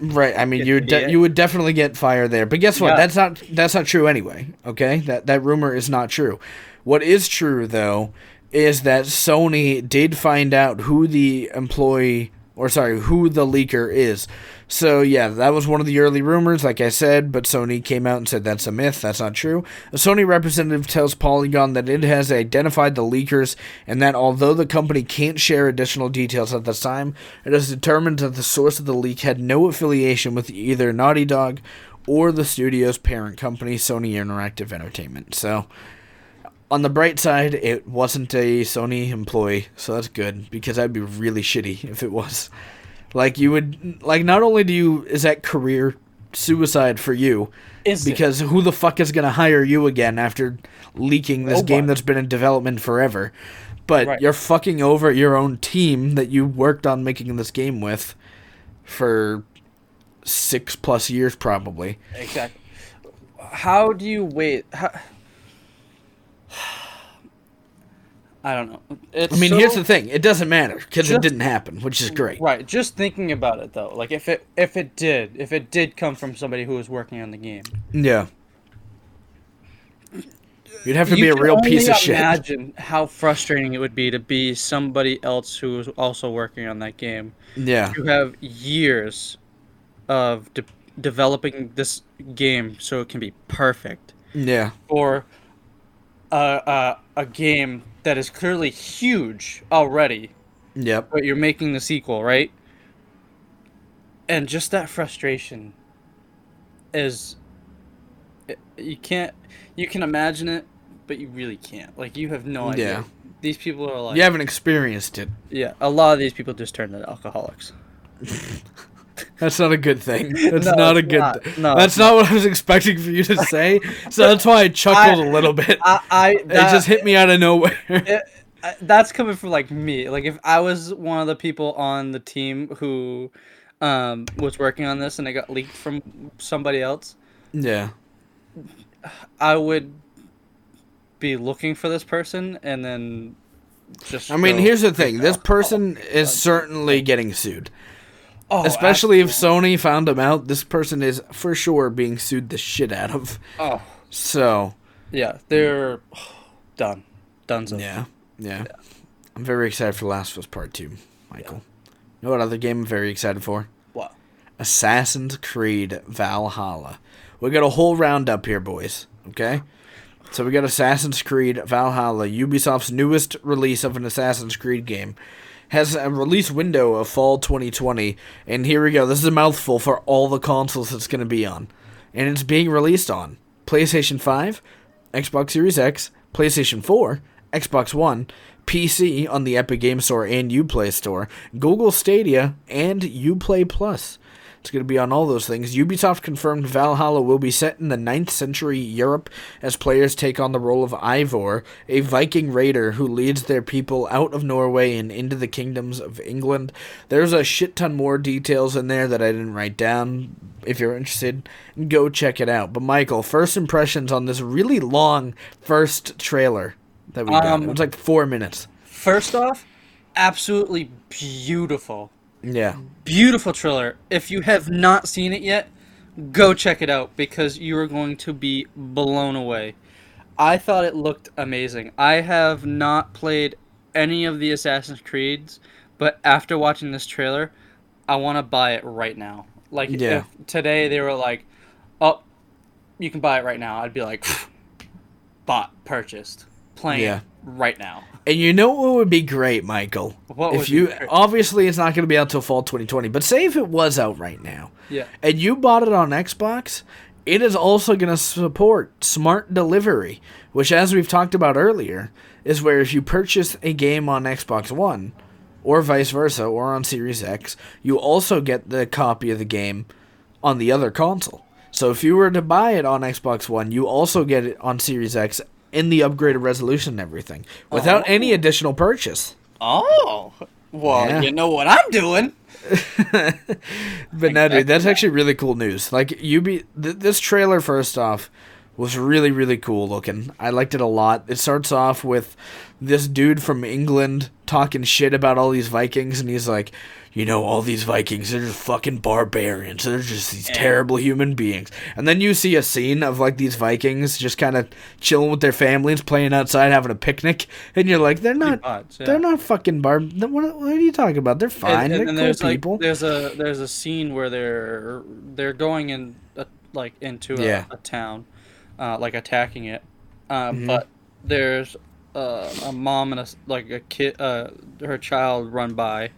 Right. I mean, you de- you would definitely get fired there. But guess what? Yeah. That's not that's not true anyway. Okay, that that rumor is not true. What is true though is that Sony did find out who the employee. Or, sorry, who the leaker is. So, yeah, that was one of the early rumors, like I said, but Sony came out and said that's a myth, that's not true. A Sony representative tells Polygon that it has identified the leakers and that although the company can't share additional details at this time, it has determined that the source of the leak had no affiliation with either Naughty Dog or the studio's parent company, Sony Interactive Entertainment. So, on the bright side, it wasn't a Sony employee, so that's good, because that'd be really shitty if it was. Like, you would, like, not only do you, is that career suicide for you, is because it? Who the fuck is going to hire you again after leaking this oh, game that's been in development forever? But right. You're fucking over your own team that you worked on making this game with for six plus years, probably. Exactly. How do you wait? How... I don't know. It's I mean, so, here's the thing. It doesn't matter because it didn't happen, which is great. Right. Just thinking about it, though. Like, if it if it did, if it did come from somebody who was working on the game. Yeah. You'd have to you be a real piece of shit. Imagine how frustrating it would be to be somebody else who was also working on that game. Yeah. You have years of de- developing this game so it can be perfect. Yeah. Or... Uh, uh, a game that is clearly huge already. Yep. But you're making the sequel, right? And just that frustration is... You can't... You can imagine it, but you really can't. Like, you have no idea. Yeah. These people are like... You haven't experienced it. Yeah. A lot of these people just turn into alcoholics. That's not a good thing. That's no, not a good not. Th- no, That's not what I was expecting for you to say. So that's why I chuckled I, a little bit. I, I that, It just hit me out of nowhere. It, I, that's coming from, like, me. Like, if I was one of the people on the team who um, was working on this and it got leaked from somebody else. Yeah. I would be looking for this person and then just... I mean, here's the thing. This person is certainly getting sued. Oh, especially absolutely. If Sony found him out, this person is for sure being sued the shit out of. Oh. So. Yeah, they're done. Donezo. Yeah, yeah. Yeah. I'm very excited for Last of Us Part two, Michael. Yeah. You know what other game I'm very excited for? What? Assassin's Creed Valhalla. We got a whole roundup here, boys. Okay? So we got Assassin's Creed Valhalla, Ubisoft's newest release of an Assassin's Creed game. Has a release window of fall twenty twenty, and here we go. This is a mouthful for all the consoles it's going to be on. and it's being released on PlayStation five, Xbox Series X, PlayStation four, Xbox One, P C on the Epic Games Store and Uplay Store, Google Stadia, and Uplay Plus. It's going to be on all those things. Ubisoft confirmed Valhalla will be set in the ninth century Europe as players take on the role of Eivor, a Viking raider who leads their people out of Norway and into the kingdoms of England. There's a shit ton more details in there that I didn't write down. If you're interested, go check it out. But Michael, first impressions on this really long first trailer that we got. Um, it was like four minutes. First off, absolutely beautiful. Yeah. Beautiful trailer. If you have not seen it yet, go check it out because you are going to be blown away. I thought it looked amazing. I have not played any of the Assassin's Creeds, but after watching this trailer, I want to buy it right now. Like, yeah. If today they were like, oh, you can buy it right now, I'd be like, bought, purchased, playing yeah. right now. And you know what would be great, Michael? What if you obviously it's not going to be out till fall twenty twenty, but say if it was out right now, yeah, and you bought it on Xbox, it is also going to support smart delivery, which, as we've talked about earlier, is where if you purchase a game on Xbox One, or vice versa, or on Series X, you also get the copy of the game on the other console. So if you were to buy it on Xbox One, you also get it on Series X in the upgraded resolution and everything, without oh. any additional purchase. Oh, well, yeah. You know what I'm doing. But exactly. No, dude, that's actually really cool news. Like, you be th- this trailer, first off, was really, really cool looking. I liked it a lot. It starts off with this dude from England talking shit about all these Vikings, and he's like, you know, all these Vikings, they're just fucking barbarians. They're just these terrible human beings. And then you see a scene of, like, these Vikings just kind of chilling with their families, playing outside, having a picnic. And you're like, they're not much, yeah. They're not fucking barb... What, what are you talking about? They're fine. And, and, they're and cool there's, people. Like, there's, a, there's a scene where they're they're going in, uh, like, into a, yeah. a town, uh, like, attacking it. Uh, mm-hmm. But there's uh, a mom and, a like, a kid, uh, her child run by.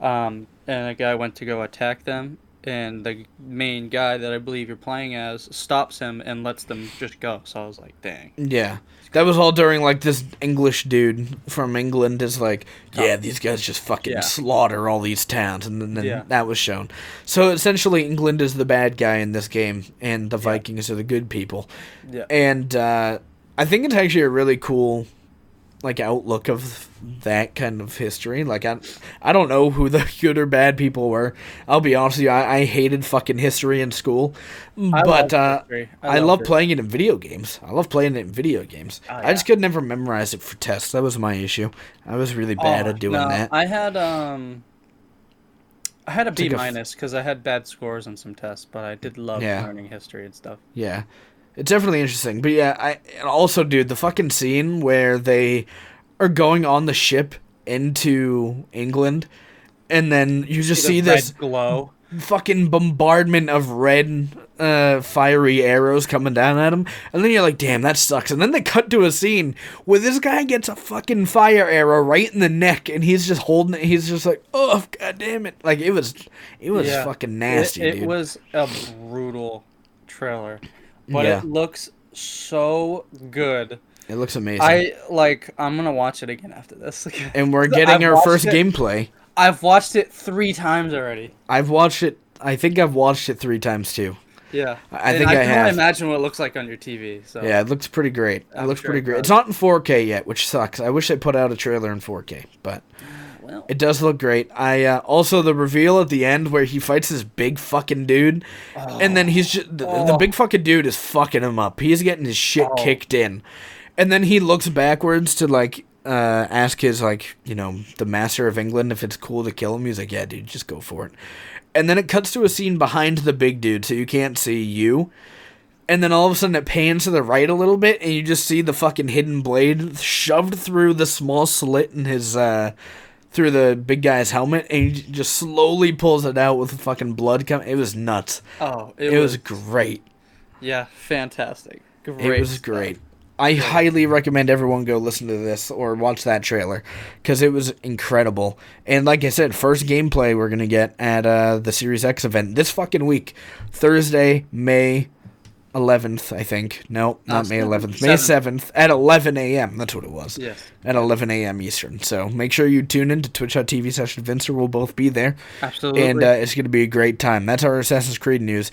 Um, and a guy went to go attack them, and the main guy that I believe you're playing as stops him and lets them just go. So I was like, dang. Yeah. That was all during, like, this English dude from England is like, yeah, these guys just fucking yeah. slaughter all these towns, and then, then yeah. that was shown. So essentially, England is the bad guy in this game, and the Vikings yeah. are the good people. Yeah. And uh, I think it's actually a really cool... like, outlook of that kind of history. Like, I, I don't know who the good or bad people were. I'll be honest with you, I, I hated fucking history in school. I but uh, I, I love playing it in video games. I love playing it in video games. Oh, yeah. I just could never memorize it for tests. That was my issue. I was really bad oh, at doing no, that. I had um, I had a B minus because I had bad scores on some tests, but I did love yeah. learning history and stuff. Yeah. It's definitely interesting, but yeah, I and also, dude, the fucking scene where they are going on the ship into England, and then you just see, see this glow, fucking bombardment of red, uh, fiery arrows coming down at them, and then you're like, damn, that sucks, and then they cut to a scene where this guy gets a fucking fire arrow right in the neck, and he's just holding it, he's just like, oh, god damn it, like, it was, it was yeah. fucking nasty, it, it dude. It was a brutal trailer. But yeah. it looks so good. It looks amazing. I like. I'm gonna watch it again after this. And we're getting I've our first it, gameplay. I've watched it three times already. I've watched it. I think I've watched it three times too. Yeah. I and think I, I have. I can only imagine what it looks like on your T V. So yeah, it looks pretty great. I'm it looks sure pretty great. It it's not in four K yet, which sucks. I wish they put out a trailer in four K, but well. It does look great. I uh, also the reveal at the end where he fights this big fucking dude, oh. and then he's just the, oh. the big fucking dude is fucking him up. He's getting his shit oh. kicked in, and then he looks backwards to like uh, ask his like you know the master of England if it's cool to kill him. He's like, yeah, dude, just go for it. And then it cuts to a scene behind the big dude, so you can't see you. And then all of a sudden it pans to the right a little bit, and you just see the fucking hidden blade shoved through the small slit in his. Uh, through the big guy's helmet, and he just slowly pulls it out with the fucking blood coming. It was nuts. Oh, it, it was, was great. Yeah, fantastic. Great. It was great. Stuff. I great. highly recommend everyone go listen to this or watch that trailer, because it was incredible. And like I said, first gameplay we're going to get at uh, the Series X event this fucking week, Thursday, May eleventh, I think. No, not May eleventh. May seventh at eleven a.m. That's what it was. Yes. At eleven a.m. Eastern. So make sure you tune in to twitch dot t v slash davinster. We'll both be there. Absolutely. And uh, it's going to be a great time. That's our Assassin's Creed news.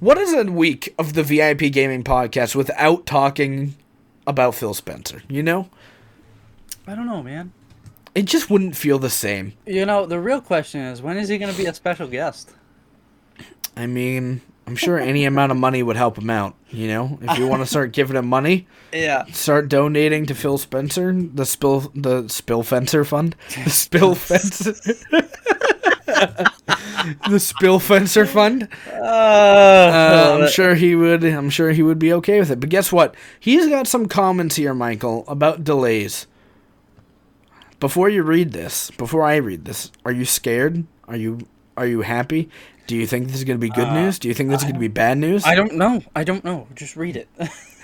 What is a week of the V I P Gaming Podcast without talking about Phil Spencer, you know? I don't know, man. It just wouldn't feel the same. You know, the real question is, when is he going to be a special guest? I mean... I'm sure any amount of money would help him out, you know? If you want to start giving him money, yeah, start donating to Phil Spencer, the Spill the Spill Fencer Fund. The Spill Fencer. The Spill Fencer Fund. Uh, uh, I'm sure he would I'm sure he would be okay with it. But guess what? He's got some comments here, Michael, about delays. Before you read this, before I read this, are you scared? Are you are you happy? Do you think this is going to be good uh, news? Do you think this is going to be bad news? I don't know. I don't know. Just read it.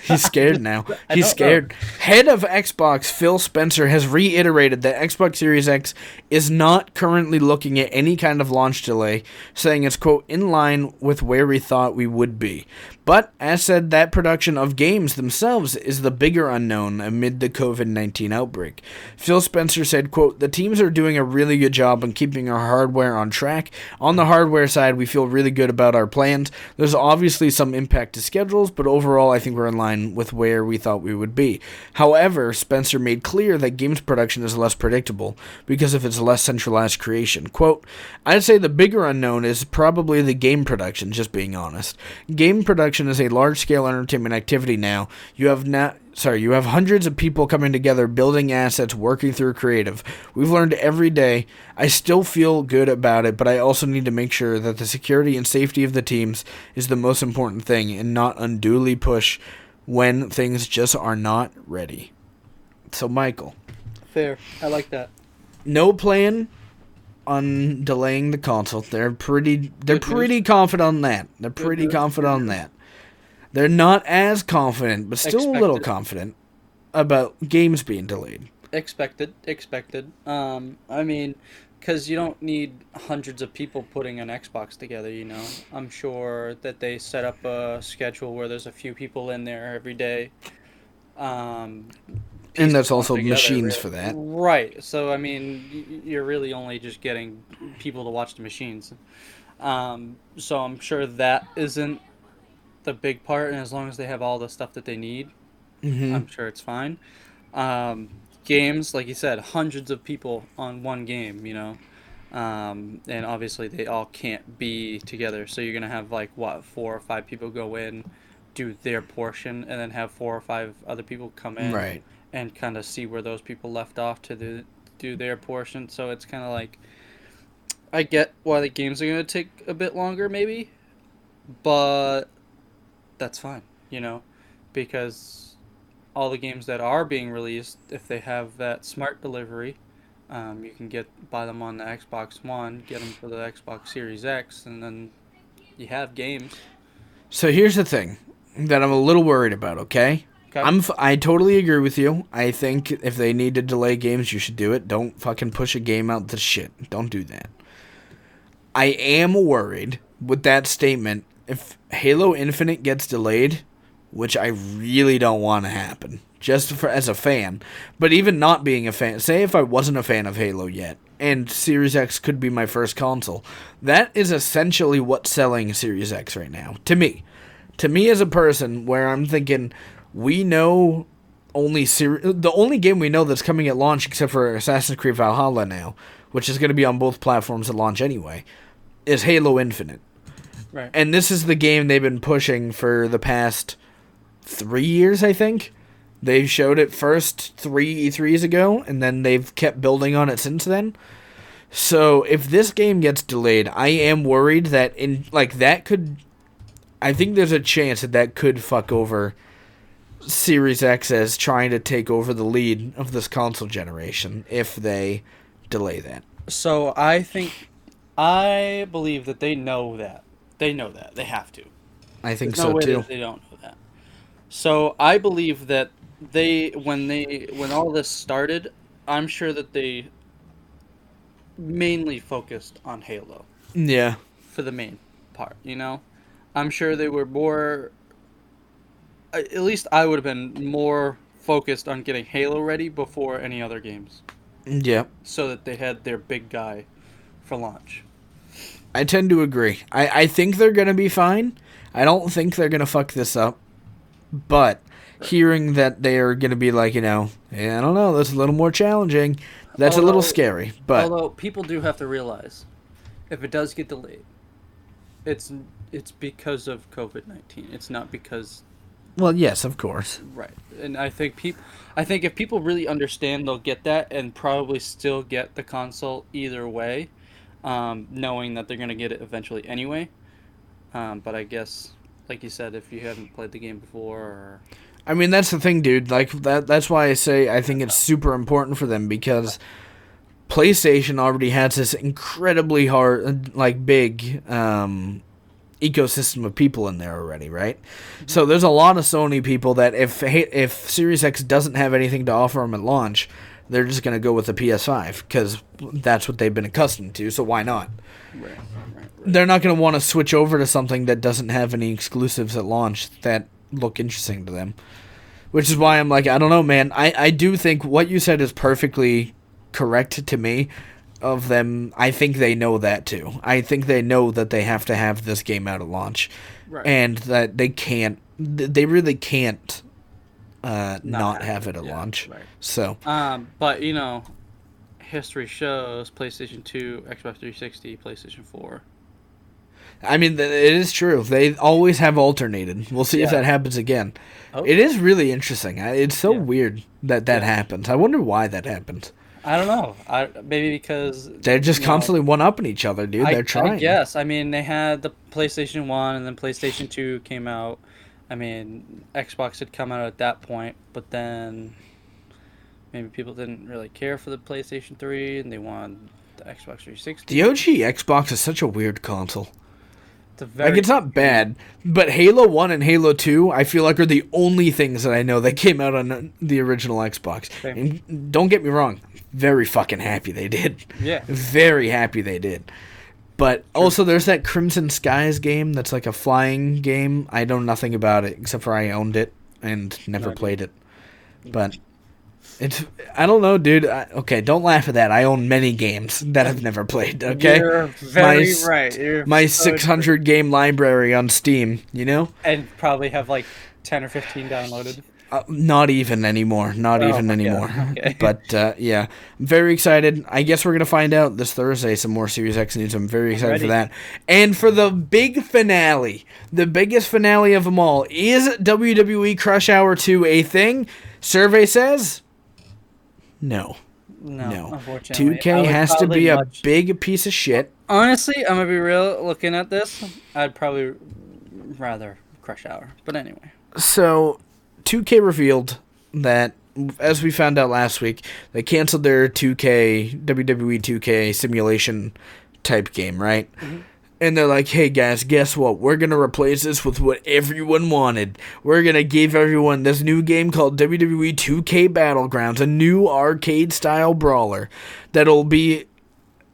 He's scared now. He's scared. Know. Head of Xbox, Phil Spencer, has reiterated that Xbox Series X is not currently looking at any kind of launch delay, saying it's, quote, in line with where we thought we would be. But, as said, that production of games themselves is the bigger unknown amid the covid nineteen outbreak. Phil Spencer said, quote, the teams are doing a really good job on keeping our hardware on track. On the hardware side, we feel really good about our plans. There's obviously some impact to schedules, but overall I think we're in line with where we thought we would be. However, Spencer made clear that games production is less predictable because of its less centralized creation. Quote, I'd say the bigger unknown is probably the game production, just being honest. Game production is a large-scale entertainment activity now. You have not, sorry, you have hundreds of people coming together, building assets, working through creative. We've learned every day. I still feel good about it, but I also need to make sure that the security and safety of the teams is the most important thing and not unduly push when things just are not ready. So, Michael. Fair. I like that. No plan on delaying the console. They're pretty, they're pretty confident on that. They're pretty confident on that. They're not as confident, but still expected. A little confident about games being delayed. Expected, expected. Um, I mean, because you don't need hundreds of people putting an Xbox together, you know. I'm sure that they set up a schedule where there's a few people in there every day. Um, and there's also together, machines right? for that. Right. So, I mean, you're really only just getting people to watch the machines. Um, so I'm sure that isn't the big part, and as long as they have all the stuff that they need, mm-hmm. I'm sure it's fine. Um, games, like you said, hundreds of people on one game, you know, um, and obviously they all can't be together, so you're gonna have like what four or five people go in, do their portion, and then have four or five other people come in, right, and kind of see where those people left off to do, do their portion. So it's kind of like, I get why the games are gonna take a bit longer, maybe, but that's fine, you know, because all the games that are being released, if they have that smart delivery, um, you can get buy them on the Xbox One, get them for the Xbox Series X, and then you have games. So here's the thing that I'm a little worried about, okay? okay. I'm f- I totally agree with you. I think if they need to delay games, you should do it. Don't fucking push a game out to shit. Don't do that. I am worried with that statement. If Halo Infinite gets delayed, which I really don't want to happen, just for as a fan, but even not being a fan, say if I wasn't a fan of Halo yet, and Series X could be my first console, that is essentially what's selling Series X right now, to me. To me as a person, where I'm thinking, we know only ser- the only game we know that's coming at launch, except for Assassin's Creed Valhalla now, which is going to be on both platforms at launch anyway, is Halo Infinite. Right. And this is the game they've been pushing for the past three years, I think. They showed it first three E threes ago, and then they've kept building on it since then. So if this game gets delayed, I am worried that in like that could... I think there's a chance that that could fuck over Series X as trying to take over the lead of this console generation if they delay that. So I think... I believe that they know that. They know that. They have to. I think so, too. There's no way that they don't know that. So I believe that they, when they, when all this started, I'm sure that they mainly focused on Halo. Yeah. For the main part, you know? I'm sure they were more at least I would have been more focused on getting Halo ready before any other games. Yeah. So that they had their big guy for launch. I tend to agree. I, I think they're going to be fine. I don't think they're going to fuck this up. But hearing that they are going to be like, you know, yeah, I don't know, that's a little more challenging. That's although, a little scary. But although people do have to realize, if it does get delayed, it's it's because of COVID nineteen. It's not because... Well, yes, of course. Right. And I think people, I think if people really understand, they'll get that and probably still get the console either way, um, knowing that they're going to get it eventually anyway. Um, but I guess, like you said, if you haven't played the game before... Or... I mean, that's the thing, dude. Like that. That's why I say I think it's super important for them, because PlayStation already has this incredibly hard, like, big... Um, ecosystem of people in there already, right? Mm-hmm. So there's a lot of Sony people that if if Series X doesn't have anything to offer them at launch, they're just going to go with the P S five because that's what they've been accustomed to, so why not? Right, right, right. They're not going to want to switch over to something that doesn't have any exclusives at launch that look interesting to them, which is why I'm like, I don't know, man. I, I do think what you said is perfectly correct to me. Of them, I think they know that too. I think they know that they have to have this game out at launch, right. And that they can't, they really can't uh, not, not have it at yeah, launch. Right. So, um, but you know, history shows PlayStation two, Xbox three sixty, PlayStation four. I mean, th- it is true. They always have alternated. We'll see yeah. if that happens again. Oh. It is really interesting. It's so yeah. weird that that yeah. happens. I wonder why that happens. I don't know. I, maybe because... They're just constantly know, one-upping each other, dude. I, They're trying. Yes, I, I mean, they had the PlayStation one, and then PlayStation two came out. I mean, Xbox had come out at that point, but then maybe people didn't really care for the PlayStation three, and they wanted the Xbox three sixty. The O G Xbox is such a weird console. It's a very like, it's not bad, but Halo one and Halo two, I feel like, are the only things that I know that came out on the original Xbox. Same. And don't get me wrong. Very fucking happy they did. Yeah. Very happy they did. But True. Also there's that Crimson Skies game that's like a flying game. I know nothing about it except for I owned it and never no played it. But it's I don't know, dude. I, okay, don't laugh at that. I own many games that I've never played, okay? You're very my, right. You're my so six hundred true. Game library on Steam, you know? And probably have like ten or fifteen downloaded. Uh, not even anymore. Not oh, even anymore. Yeah. Okay. But, uh, yeah. I'm very excited. I guess we're going to find out this Thursday some more Series X news. I'm very excited I'm for that. And for the big finale, the biggest finale of them all, is W W E Crush Hour two a thing? Survey says no. No, no. Unfortunately. two K has to be much... a big piece of shit. Honestly, I'm going to be real looking at this. I'd probably rather Crush Hour. But anyway. So... two K revealed that, as we found out last week, they canceled their two K, W W E two K simulation type game, right? Mm-hmm. And they're like, hey guys, guess what? We're going to replace this with what everyone wanted. We're going to give everyone this new game called W W E two K Battlegrounds, a new arcade-style brawler that'll be...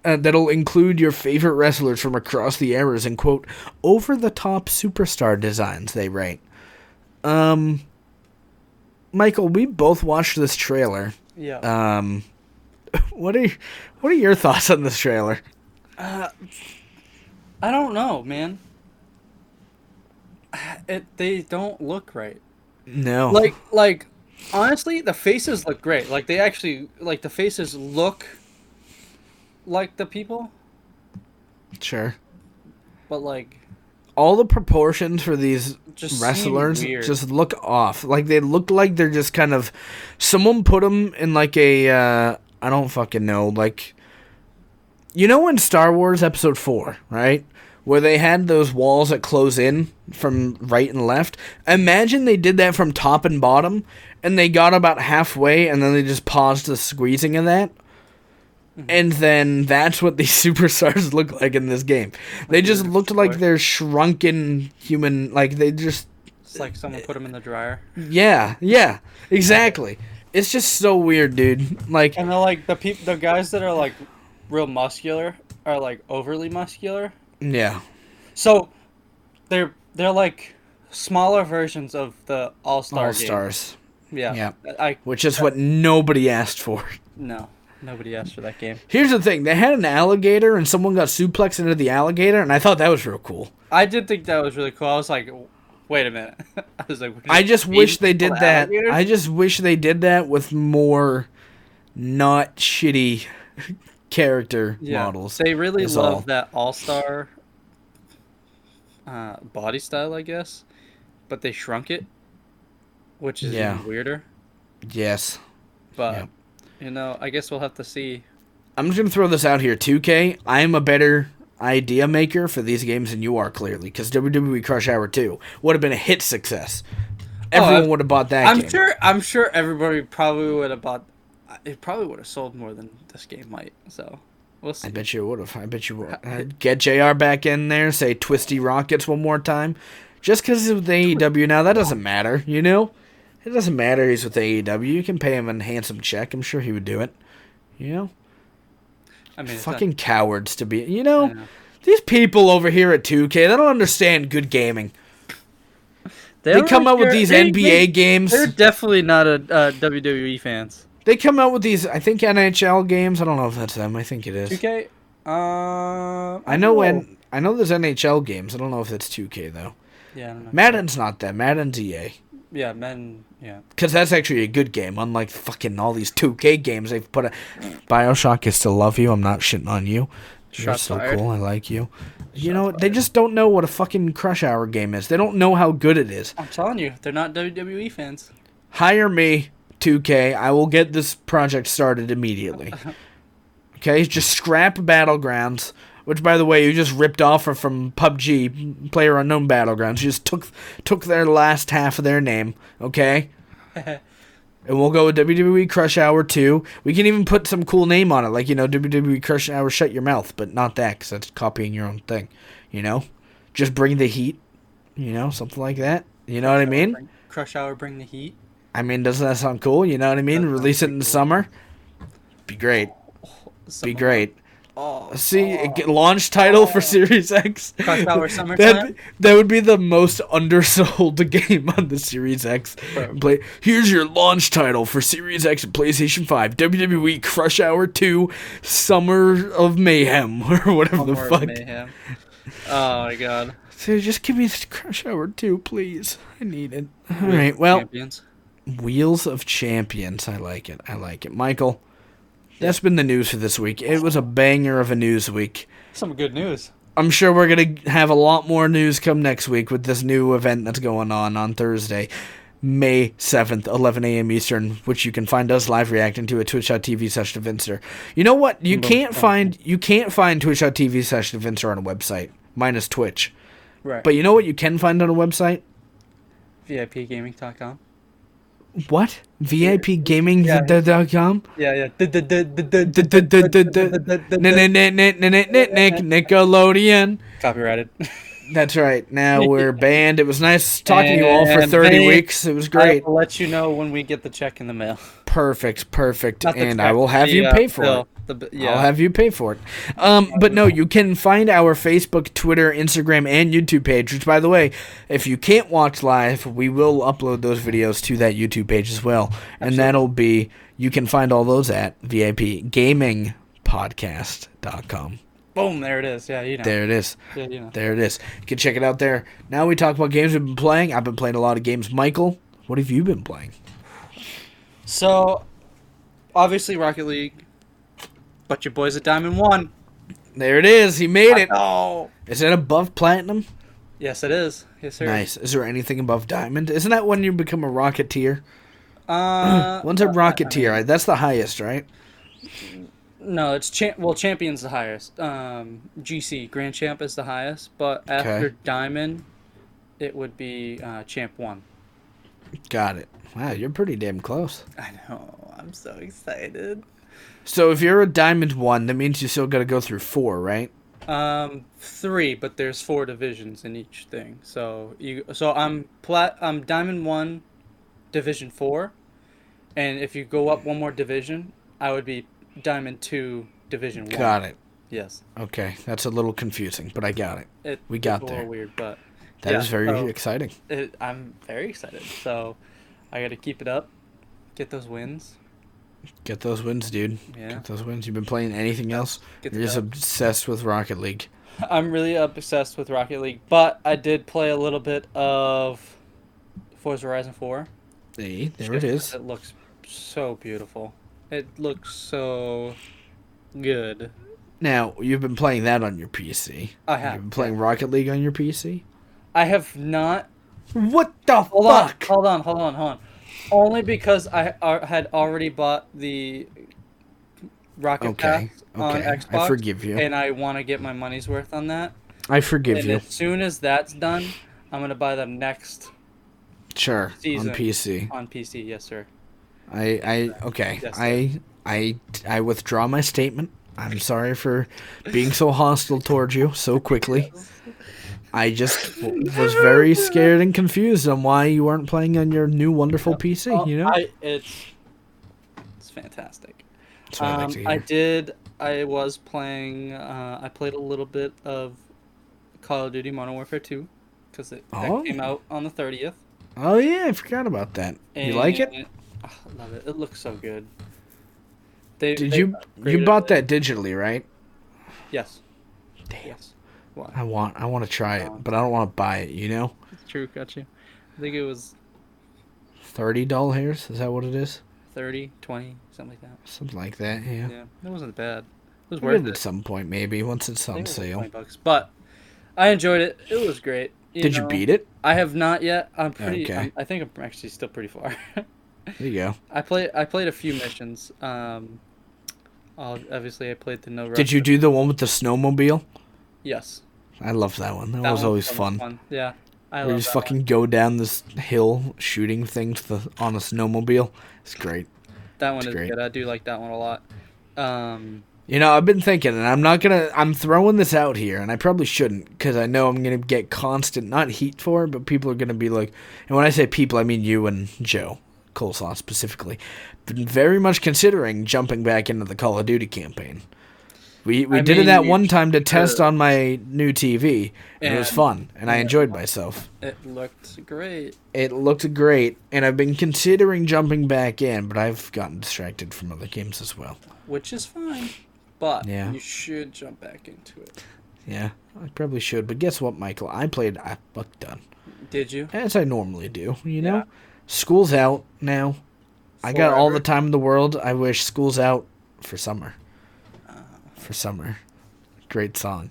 Uh, that'll include your favorite wrestlers from across the eras and, quote, over-the-top superstar designs, they write. Um... Michael, we both watched this trailer. Yeah. Um, what are you, what are your thoughts on this trailer? Uh, I don't know, man. It they don't look right. No. Like like, honestly, the faces look great. Like they actually like the faces look like the people. Sure. But like. All the proportions for these just wrestlers just look off. Like, they look like they're just kind of... Someone put them in, like, a... Uh, I don't fucking know. Like, you know in Star Wars Episode four, right? Where they had those walls that close in from right and left? Imagine they did that from top and bottom, and they got about halfway, and then they just paused the squeezing of that. And then that's what these superstars look like in this game. They just looked like they're shrunken human. Like they just. It's like someone put them in the dryer. Yeah, yeah, exactly. It's just so weird, dude. Like. And they're like the peop- the guys that are like real muscular are like overly muscular. Yeah. So, they're they're like smaller versions of the All-Star All-Stars. Game. Yeah. yeah. I, Which is I, what nobody asked for. No. Nobody asked for that game. Here's the thing. They had an alligator, and someone got suplexed into the alligator, and I thought that was real cool. I did think that was really cool. I was like, wait a minute. I was like, I just wish they did that. Alligators? I just wish they did that with more not shitty character yeah. models. They really love all. that all-star uh, body style, I guess, but they shrunk it, which is yeah. even weirder. Yes. But... Yeah. You know, I guess we'll have to see. I'm just going to throw this out here. two K, I am a better idea maker for these games than you are, clearly, because W W E Crush Hour two would have been a hit success. Everyone oh, would have bought that I'm game. Sure, I'm sure everybody probably would have bought... It probably would have sold more than this game might, so we'll see. I bet you would have. I bet you would have. Get J R back in there, say Twisty Rockets one more time. Just because he's with A E W now, that doesn't matter, you know? It doesn't matter. He's with A E W. You can pay him a handsome check. I'm sure he would do it. You know? I mean, fucking not... cowards to be... You know, know, these people over here at two K, they don't understand good gaming. They, they come out with these they, N B A they, games. They're definitely not a uh, W W E fans. They come out with these, I think, N H L games. I don't know if that's them. I think it is. two K? Uh, I know when, I know there's N H L games. I don't know if it's two K, though. Yeah, I don't know. Madden's not that. Madden's E A. Yeah, men, yeah. Because that's actually a good game, unlike fucking all these two K games they've put out. Bioshock is still love you. I'm not shitting on you. You're so cool. I like you. You know, they just don't know what a fucking Crush Hour game is. They don't know how good it is. I'm telling you, they're not W W E fans. Hire me, two K. I will get this project started immediately. Okay, just scrap Battlegrounds. Which, by the way, you just ripped off from P U B G, PlayerUnknown Battlegrounds. You just took took their last half of their name, okay? And we'll go with W W E Crush Hour two. We can even put some cool name on it, like, you know, W W E Crush Hour Shut Your Mouth, but not that, because that's copying your own thing, you know? Just bring the heat, you know, something like that. You know what I mean? Crush Hour Bring the Heat. I mean, doesn't that sound cool? You know what I mean? Release it in the summer. Be great. Be great. Oh, See, oh, launch title oh. for Series X. Crush Hour Summertime. That, that would be the most undersold game on the Series X. Right. Play, here's your launch title for Series X and PlayStation five. W W E Crush Hour two Summer of Mayhem. Or whatever Summer the fuck. Mayhem. Oh, my God. So just give me Crush Hour two, please. I need it. All Wheels right, well. Champions. Wheels of Champions. I like it. I like it. Michael. That's been the news for this week. It was a banger of a news week. Some good news. I'm sure we're going to have a lot more news come next week with this new event that's going on on Thursday, May seventh, eleven a.m. Eastern, which you can find us live reacting to at twitch dot t v slash davinster. You know what? You can't find you can't find twitch dot t v slash davinster on a website, minus Twitch. Right. But you know what you can find on a website? V I P gaming dot com. What? V I P gaming dot com? Yeah, yeah. Nickelodeon. Copyrighted. That's right. Now we're banned. It was nice talking to you all for thirty weeks. It was great. I'll let you know when we get the check in the mail. Perfect, perfect. And I will have you pay for it. The, yeah. I'll have you pay for it. Um, but no, you can find our Facebook, Twitter, Instagram, and YouTube page, which, by the way, if you can't watch live, we will upload those videos to that YouTube page as well. And Absolutely. That'll be, you can find all those at V I P gaming podcast dot com. Boom, there it is. Yeah, you know. There it is. Yeah, you know. There it is. You can check it out there. Now we talk about games we've been playing. I've been playing a lot of games. Michael, what have you been playing? So, obviously, Rocket League. But your boy's a Diamond one. There it is. He made it. Oh. Is it above Platinum? Yes, it is. Yes, sir. Nice. Is there anything above Diamond? Isn't that when you become a Rocketeer? Uh, When's a uh, Rocketeer? I mean, that's the highest, right? No, it's cha- well, Champion's the highest. Um, G C, Grand Champ, is the highest. But okay. After Diamond, it would be uh, Champ one. Got it. Wow, you're pretty damn close. I know. I'm so excited. So if you're a Diamond one, that means you still got to go through four, right? Um, three, but there's four divisions in each thing. So you, so I'm plat, I'm Diamond one, Division four, and if you go up one more division, I would be Diamond two, Division one. Got it. Yes. Okay, that's a little confusing, but I got it. It we got there. It's a little weird, but That yeah, is very so exciting. It, I'm very excited. So I got to keep it up. Get those wins. Get those wins, dude. Yeah. Get those wins. You've been playing anything else? You're just up. obsessed with Rocket League. I'm really obsessed with Rocket League, but I did play a little bit of Forza Horizon four. Hey, there it is. It looks so beautiful. It looks so good. Now, you've been playing that on your P C. I have. You've been playing Rocket League on your P C? I have not. What the hold fuck? On, hold on, hold on, hold on. Only because I had already bought the Rocket okay, Pass on okay. Xbox. I forgive you. And I want to get my money's worth on that. I forgive and you. As soon as that's done, I'm going to buy the next Sure, season on P C. On P C, yes, sir. I, I okay. Yes, sir. I, I, I withdraw my statement. I'm sorry for being so hostile towards you so quickly. I just w- was very scared and confused on why you weren't playing on your new wonderful P C, oh, you know? I, it's it's fantastic. Um, like I did, I was playing, uh, I played a little bit of Call of Duty Modern Warfare two, because it oh. that came out on the thirtieth. Oh yeah, I forgot about that. And you like it? it oh, I love it. It looks so good. They, did they you you bought it. that digitally, right? Yes. Damn. Yes. What? I want I want to try it, but I don't want to buy it, you know? It's true, got you. I think it was thirty dollars? Is that what it is? thirty, twenty, something like that. Something like that, yeah. Yeah, it wasn't bad. It was worth it. It at some point, maybe, once it's on sale. twenty bucks. But I enjoyed it. It was great. You Did know, you beat it? I have not yet. I'm pretty. Okay. I'm, I think I'm actually still pretty far. There you go. I played I played a few missions. Um, obviously, I played the No Rush. Did you do the one with the snowmobile? Yes. I love that one. That, that was always fun. fun. Yeah, I love that. You just fucking one. go down this hill shooting things to the, on a snowmobile. It's great. That one it's is great. good. I do like that one a lot. Um, you know, I've been thinking, and I'm not gonna. I'm throwing this out here, and I probably shouldn't, because I know I'm gonna get constant not heat for it, but people are gonna be like, and when I say people, I mean you and Joe Coleslaw specifically, been very much considering jumping back into the Call of Duty campaign. We we I did mean, it that one time to test on my new T V, and, and it was fun, and I enjoyed myself. It looked great. It looked great, and I've been considering jumping back in, but I've gotten distracted from other games as well. Which is fine, but yeah. you should jump back into it. Yeah, I probably should, but guess what, Michael? I played a fuck ton. Did you? As I normally do, you know? Yeah. School's out now. Forever. I got all the time in the world. I wish school's out for summer. For summer, great song.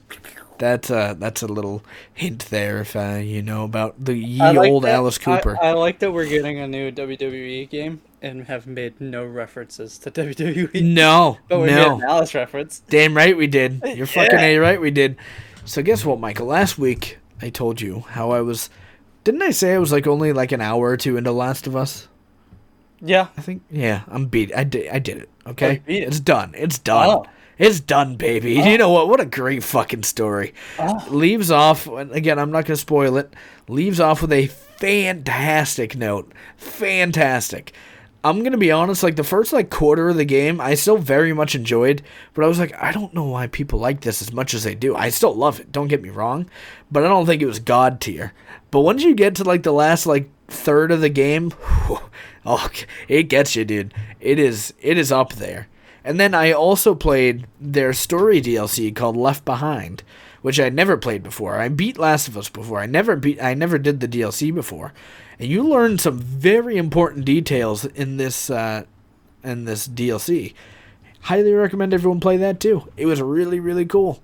That's uh that's a little hint there, if uh, you know about the ye like old that, Alice Cooper. I, I like that we're getting a new W W E game and have made no references to W W E. No, but we no. made an Alice reference. Damn right we did. You're fucking yeah. a right we did. So guess what, Michael? Last week I told you how I was. Didn't I say I was like only like an hour or two into Last of Us? Yeah, I think. Yeah, I'm beat. I did. I did it. Okay, oh, beat it. It's done. It's done. Oh. It's done, baby. Oh. You know what? What a great fucking story. Oh. Leaves off, and again, I'm not going to spoil it, leaves off with a fantastic note. Fantastic. I'm going to be honest, like the first like quarter of the game, I still very much enjoyed, but I was like, I don't know why people like this as much as they do. I still love it, don't get me wrong, but I don't think it was God tier. But once you get to like the last like third of the game, whew, oh, it gets you, dude. It is, it is up there. And then I also played their story D L C called Left Behind, which I never played before. I beat Last of Us before. I never beat. I never did the D L C before. And you learn some very important details in this uh, in this D L C. Highly recommend everyone play that too. It was really, really cool.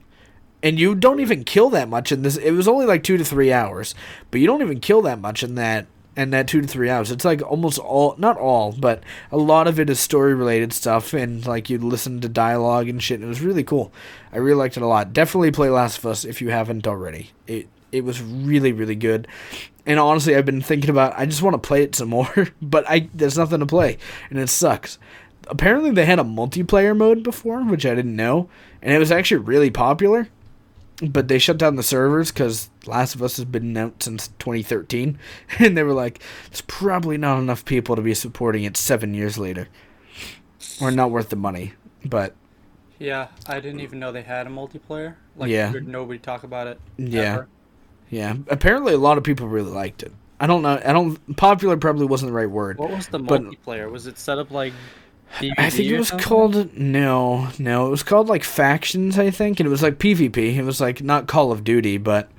And you don't even kill that much in this. It was only like two to three hours, but you don't even kill that much in that. And that two to three hours, it's like almost all, not all, but a lot of it is story-related stuff, and like you listen to dialogue and shit, and it was really cool. I really liked it a lot. Definitely play Last of Us if you haven't already. It it was really, really good. And honestly, I've been thinking about, I just want to play it some more, but I there's nothing to play, and it sucks. Apparently they had a multiplayer mode before, which I didn't know, and it was actually really popular. But they shut down the servers because Last of Us has been out since twenty thirteen. And they were like, there's probably not enough people to be supporting it seven years later. Or not worth the money. But yeah, I didn't even know they had a multiplayer. Like, yeah. Nobody talk about it. Yeah. Ever. Yeah. Apparently, a lot of people really liked it. I don't know. I don't. Popular probably wasn't the right word. What was the multiplayer? But, was it set up like? D V D I think it was something? called no, no. It was called like Factions, I think, and it was like P V P. It was like not Call of Duty, but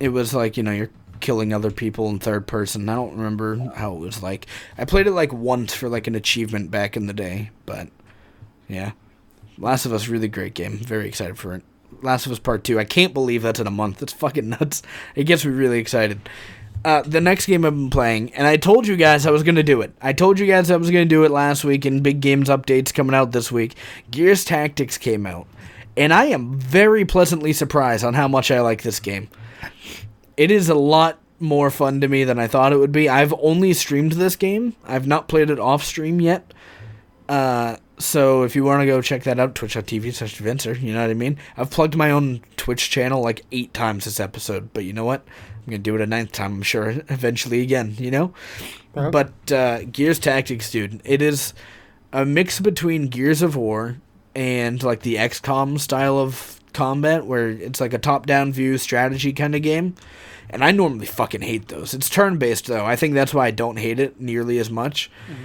it was like, you know, you're killing other people in third person. I don't remember how it was like. I played it like once for like an achievement back in the day, but yeah. Last of Us, really great game. Very excited for it. Last of Us Part two. I can't believe that's in a month. That's fucking nuts. It gets me really excited. Uh, the next game I've been playing, and I told you guys I was going to do it. I told you guys I was going to do it last week, and big games updates coming out this week. Gears Tactics came out, and I am very pleasantly surprised on how much I like this game. It is a lot more fun to me than I thought it would be. I've only streamed this game. I've not played it off stream yet. Uh, so if you want to go check that out, twitch dot t v slash davinster, you know what I mean? I've plugged my own Twitch channel like eight times this episode, but you know what? I'm going to do it a ninth time, I'm sure, eventually again, you know? Uh-huh. But uh, Gears Tactics, dude, it is a mix between Gears of War and, like, the X COM style of combat, where it's, like, a top-down view strategy kind of game. And I normally fucking hate those. It's turn-based, though. I think that's why I don't hate it nearly as much. Mm-hmm.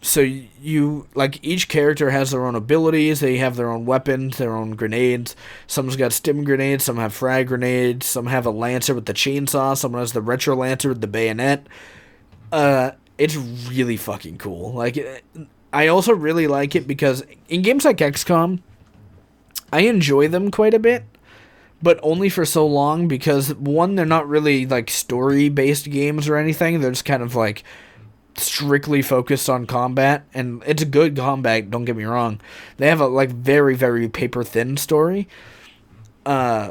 So you, like, each character has their own abilities, they have their own weapons, their own grenades, some's got stim grenades, some have frag grenades, some have a lancer with the chainsaw, someone has the retro lancer with the bayonet. Uh, it's really fucking cool. Like, it, I also really like it because in games like X COM, I enjoy them quite a bit, but only for so long because, one, they're not really, like, story-based games or anything, they're just kind of, like, strictly focused on combat, and it's a good combat, don't get me wrong. They have a like very very paper thin story, uh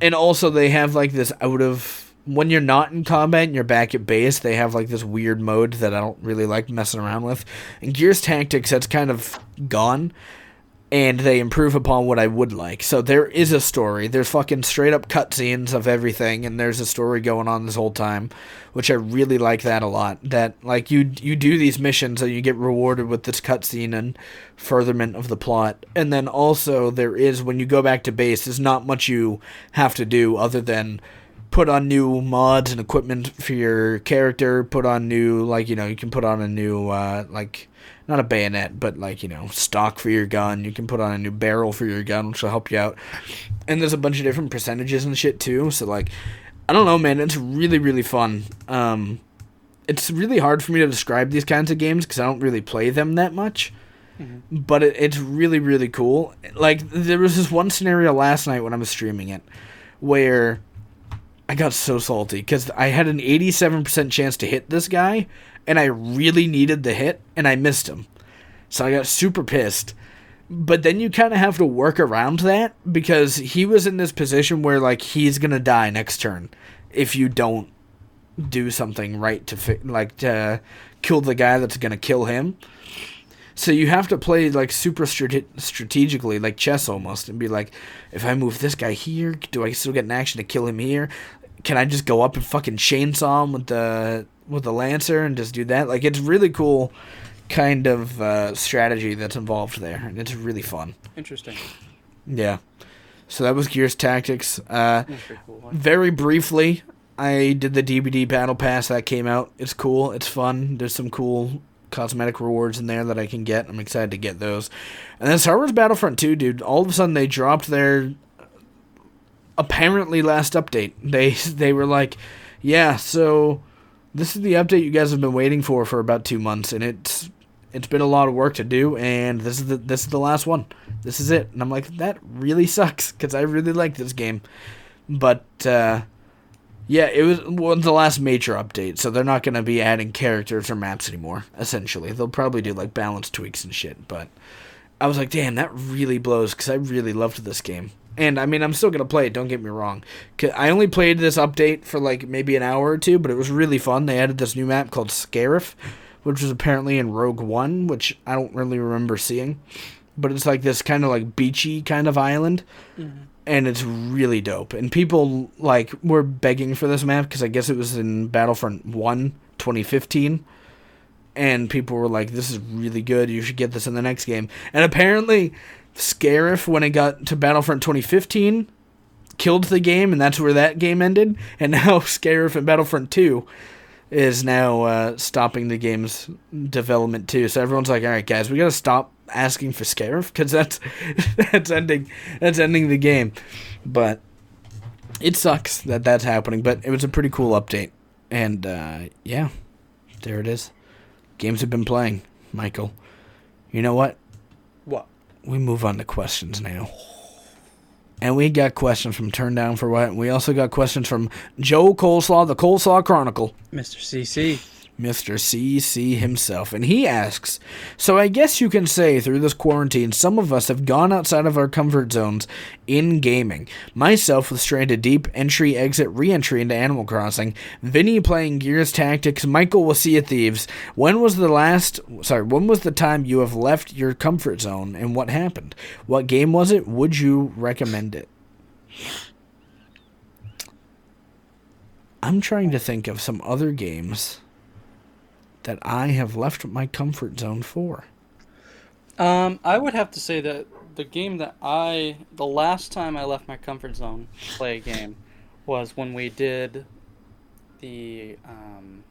and also they have like this out of, when you're not in combat and you're back at base, they have like this weird mode that I don't really like messing around with. And Gears Tactics, that's kind of gone, and they improve upon what I would like. So there is a story. There's fucking straight-up cutscenes of everything, and there's a story going on this whole time, which I really like that a lot. That, like, you you do these missions, and you get rewarded with this cutscene and furtherment of the plot. And then also there is, when you go back to base, there's not much you have to do other than put on new mods and equipment for your character, put on new, like, you know, you can put on a new, uh, like... not a bayonet, but, like, you know, stock for your gun. You can put on a new barrel for your gun, which will help you out. And there's a bunch of different percentages and shit, too. So, like, I don't know, man. It's really, really fun. Um, it's really hard for me to describe these kinds of games because I don't really play them that much. Mm-hmm. But it, it's really, really cool. Like, there was this one scenario last night when I was streaming it where I got so salty because I had an eighty-seven percent chance to hit this guy, and I really needed the hit, and I missed him. So I got super pissed. But then you kind of have to work around that, because he was in this position where, like, he's going to die next turn if you don't do something right to, fi- like, to kill the guy that's going to kill him. So you have to play, like, super strate- strategically, like chess almost, and be like, if I move this guy here, do I still get an action to kill him here? Can I just go up and fucking chainsaw him with the... with a lancer and just do that. Like, it's really cool kind of uh, strategy that's involved there, and it's really fun. Interesting. Yeah. So that was Gears Tactics. Uh, cool very briefly, I did the D B D Battle Pass that came out. It's cool. It's fun. There's some cool cosmetic rewards in there that I can get. I'm excited to get those. And then Star Wars Battlefront two, dude, all of a sudden they dropped their apparently last update. They They were like, yeah, so... this is the update you guys have been waiting for for about two months, and it's it's been a lot of work to do, and this is the this is the last one. This is it. And I'm like, that really sucks, because I really like this game. But, uh, yeah, it was well, the last major update, so they're not going to be adding characters or maps anymore, essentially. They'll probably do, like, balance tweaks and shit, but I was like, damn, that really blows, because I really loved this game. And, I mean, I'm still going to play it, don't get me wrong. I only played this update for, like, maybe an hour or two, but it was really fun. They added this new map called Scarif, which was apparently in Rogue One, which I don't really remember seeing. But it's, like, this kind of, like, beachy kind of island, mm-hmm. and it's really dope. And people, like, were begging for this map, because I guess it was in Battlefront one, twenty fifteen. And people were like, this is really good, you should get this in the next game. And apparently... Scarif, when it got to Battlefront twenty fifteen, killed the game, and that's where that game ended. And now Scarif and Battlefront two is now uh, stopping the game's development too. So everyone's like, all right, guys, we got to stop asking for Scarif, because that's, that's, ending, that's ending the game. But it sucks that that's happening, but it was a pretty cool update. And, uh, yeah, there it is. Games have been playing, Michael. You know what? What? We move on to questions now. And we got questions from Turn Down for What. We also got questions from Joe Coleslaw, the Coleslaw Chronicle. Mister C C. Mister C C himself. And he asks, so I guess you can say through this quarantine, some of us have gone outside of our comfort zones in gaming. Myself with straight to deep entry, exit, re-entry into Animal Crossing. Vinny playing Gears Tactics. Michael with Sea of Thieves. When was the last, sorry, when was the time you have left your comfort zone and what happened? What game was it? Would you recommend it? I'm trying to think of some other games that I have left my comfort zone for. Um, I would have to say that the game that I, the last time I left my comfort zone to play a game was when we did the, um,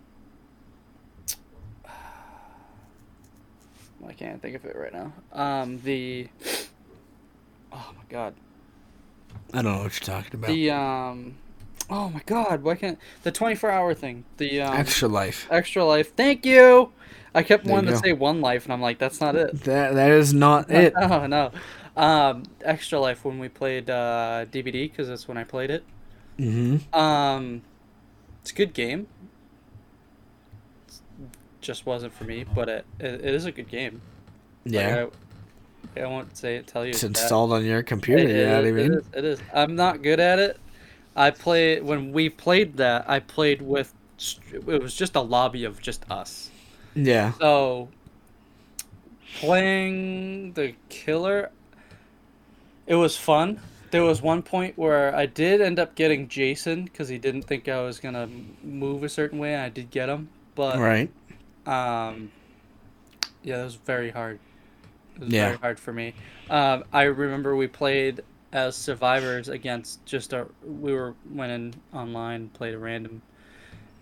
well, I can't think of it right now. Um, the, oh my God. I don't know what you're talking about. The, um, Oh my God! Why can't the twenty-four hour thing? The um, extra life. Extra life. Thank you. I kept there wanting to say one life, and I'm like, that's not it. That that is not it. No, no. Um, extra life when we played uh, D B D, because that's when I played it. Mm-hmm. Um, it's a good game. It just wasn't for me, but it it, it is a good game. Yeah. Like, I, I won't say it. Tell you. It's that. Installed on your computer. It, you know what I mean? It is, it is. I'm not good at it. I play when we played that. I played with it was just a lobby of just us. Yeah. So playing the killer, it was fun. There was one point where I did end up getting Jason because he didn't think I was gonna move a certain way, and I did get him. But right. Um. Yeah, that was very hard. It was yeah. very hard for me. Um, I remember we played as survivors against just our we were went in online, played a random,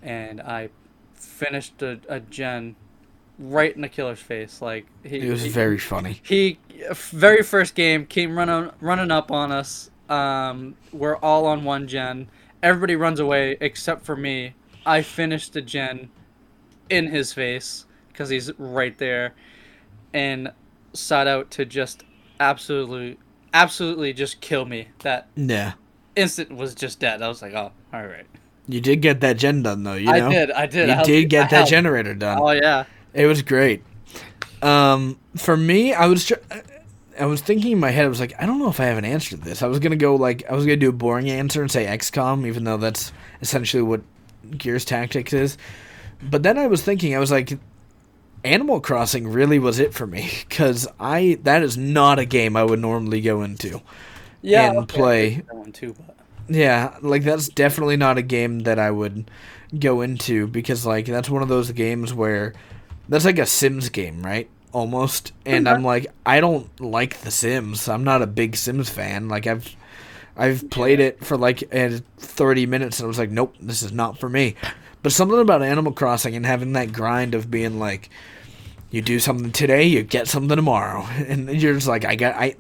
and I finished a, a gen right in the killer's face. Like he it was he, very funny he very first game came running running up on us. Um we're all on one gen, everybody runs away except for me. I finished the gen in his face because he's right there, and sought out to just absolutely Absolutely, just kill me. That yeah. instant was just dead. I was like, oh, all right. You did get that gen done, though. You know? I did. I did. You I did helped. get I that helped. generator done. Oh yeah, it was great. Um, for me, I was, tr- I was thinking in my head. I was like, I don't know if I have an answer to this. I was gonna go like, I was gonna do a boring answer and say X COM, even though that's essentially what Gears Tactics is. But then I was thinking, I was like, Animal Crossing really was it for me, because I that is not a game I would normally go into yeah, and okay. play. Too, but. Yeah, like that's definitely not a game that I would go into, because like that's one of those games where that's like a Sims game, right? Almost. And mm-hmm. I'm like, I don't like the Sims. I'm not a big Sims fan. Like I've I've played yeah. it for like thirty minutes, and I was like, nope, this is not for me. But something about Animal Crossing and having that grind of being like, you do something today, you get something tomorrow. And you're just like, I got, I,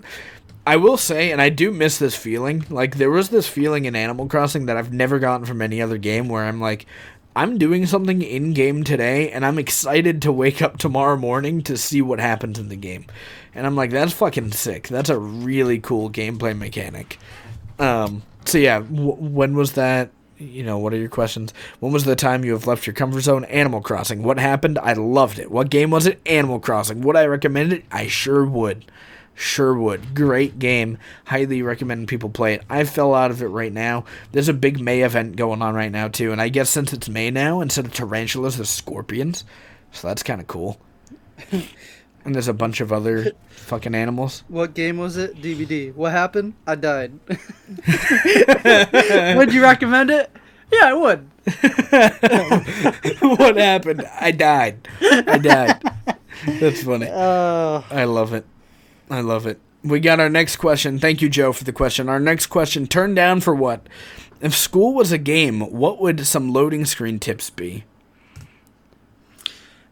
I will say, and I do miss this feeling. Like, there was this feeling in Animal Crossing that I've never gotten from any other game, where I'm like, I'm doing something in-game today, and I'm excited to wake up tomorrow morning to see what happens in the game. And I'm like, that's fucking sick. That's a really cool gameplay mechanic. Um, so yeah, w- when was that? You know, what are your questions? When was the time you have left your comfort zone? Animal Crossing. What happened? I loved it. What game was it? Animal Crossing. Would I recommend it? I sure would. Sure would. Great game. Highly recommend people play it. I fell out of it right now. There's a big May event going on right now, too. And I guess since it's May now, instead of tarantulas, there's scorpions. So that's kind of cool. And there's a bunch of other fucking animals. What game was it? D V D. What happened? I died. Would you recommend it? Yeah, I would. What happened? I died. I died. That's funny. Uh, I love it. I love it. we got our next question. Thank you, Joe, for the question. Our next question, turn down for what? If school was a game, what would some loading screen tips be?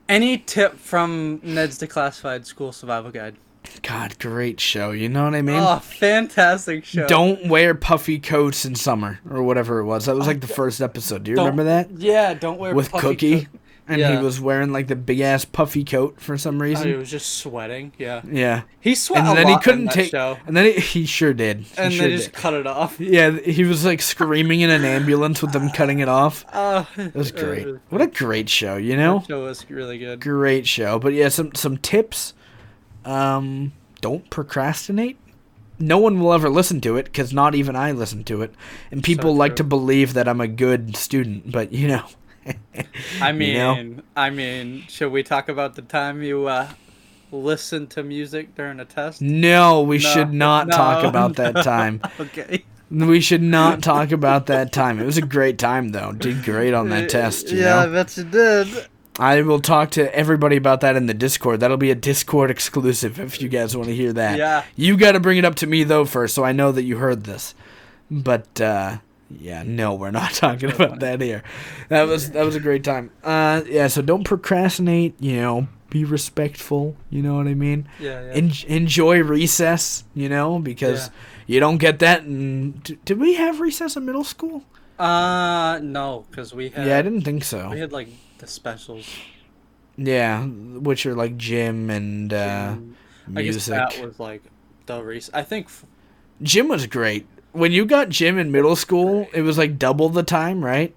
Any tip from Ned's Declassified School Survival Guide. God, great show. You know what I mean? Oh, fantastic show. Don't wear puffy coats in summer or whatever it was. That was like the first episode. Do you don't, remember that? Yeah, don't wear With puffy Cookie. Co- and yeah. He was wearing like the big-ass puffy coat for some reason. Oh, he was just sweating, yeah. Yeah. He sweat and a then lot he couldn't in that take, show. And then he, he sure did. He and sure they just did. Cut it off. Yeah, he was like screaming in an ambulance with them cutting it off. Uh, it was great. Uh, what a great show, you know? That show was really good. Great show. But yeah, some, some tips. Um, don't procrastinate. No one will ever listen to it because not even I listen to it. And people so like to believe that I'm a good student, but you know. I mean, you know? I mean, should we talk about the time you uh, listened to music during a test? No, we no. should not no. talk about no. that time. Okay. We should not talk about that time. It was a great time, though. Did great on that test. You yeah, know? I bet you did. I will talk to everybody about that in the Discord. That'll be a Discord exclusive if you guys want to hear that. Yeah. You got to bring it up to me, though, first, so I know that you heard this. But, uh... yeah, no, we're not talking about that here. That was that was a great time. Uh, yeah, so don't procrastinate. You know, be respectful. You know what I mean? Yeah. yeah. En- enjoy recess. You know, because yeah. you don't get that. In, d- did we have recess in middle school? Uh, no, because we had. Yeah, I didn't think so. We had like the specials. Yeah, which are like gym and uh, gym. music. I guess that was like the recess. I think f- gym was great. When you got gym in middle school, it was like double the time, right?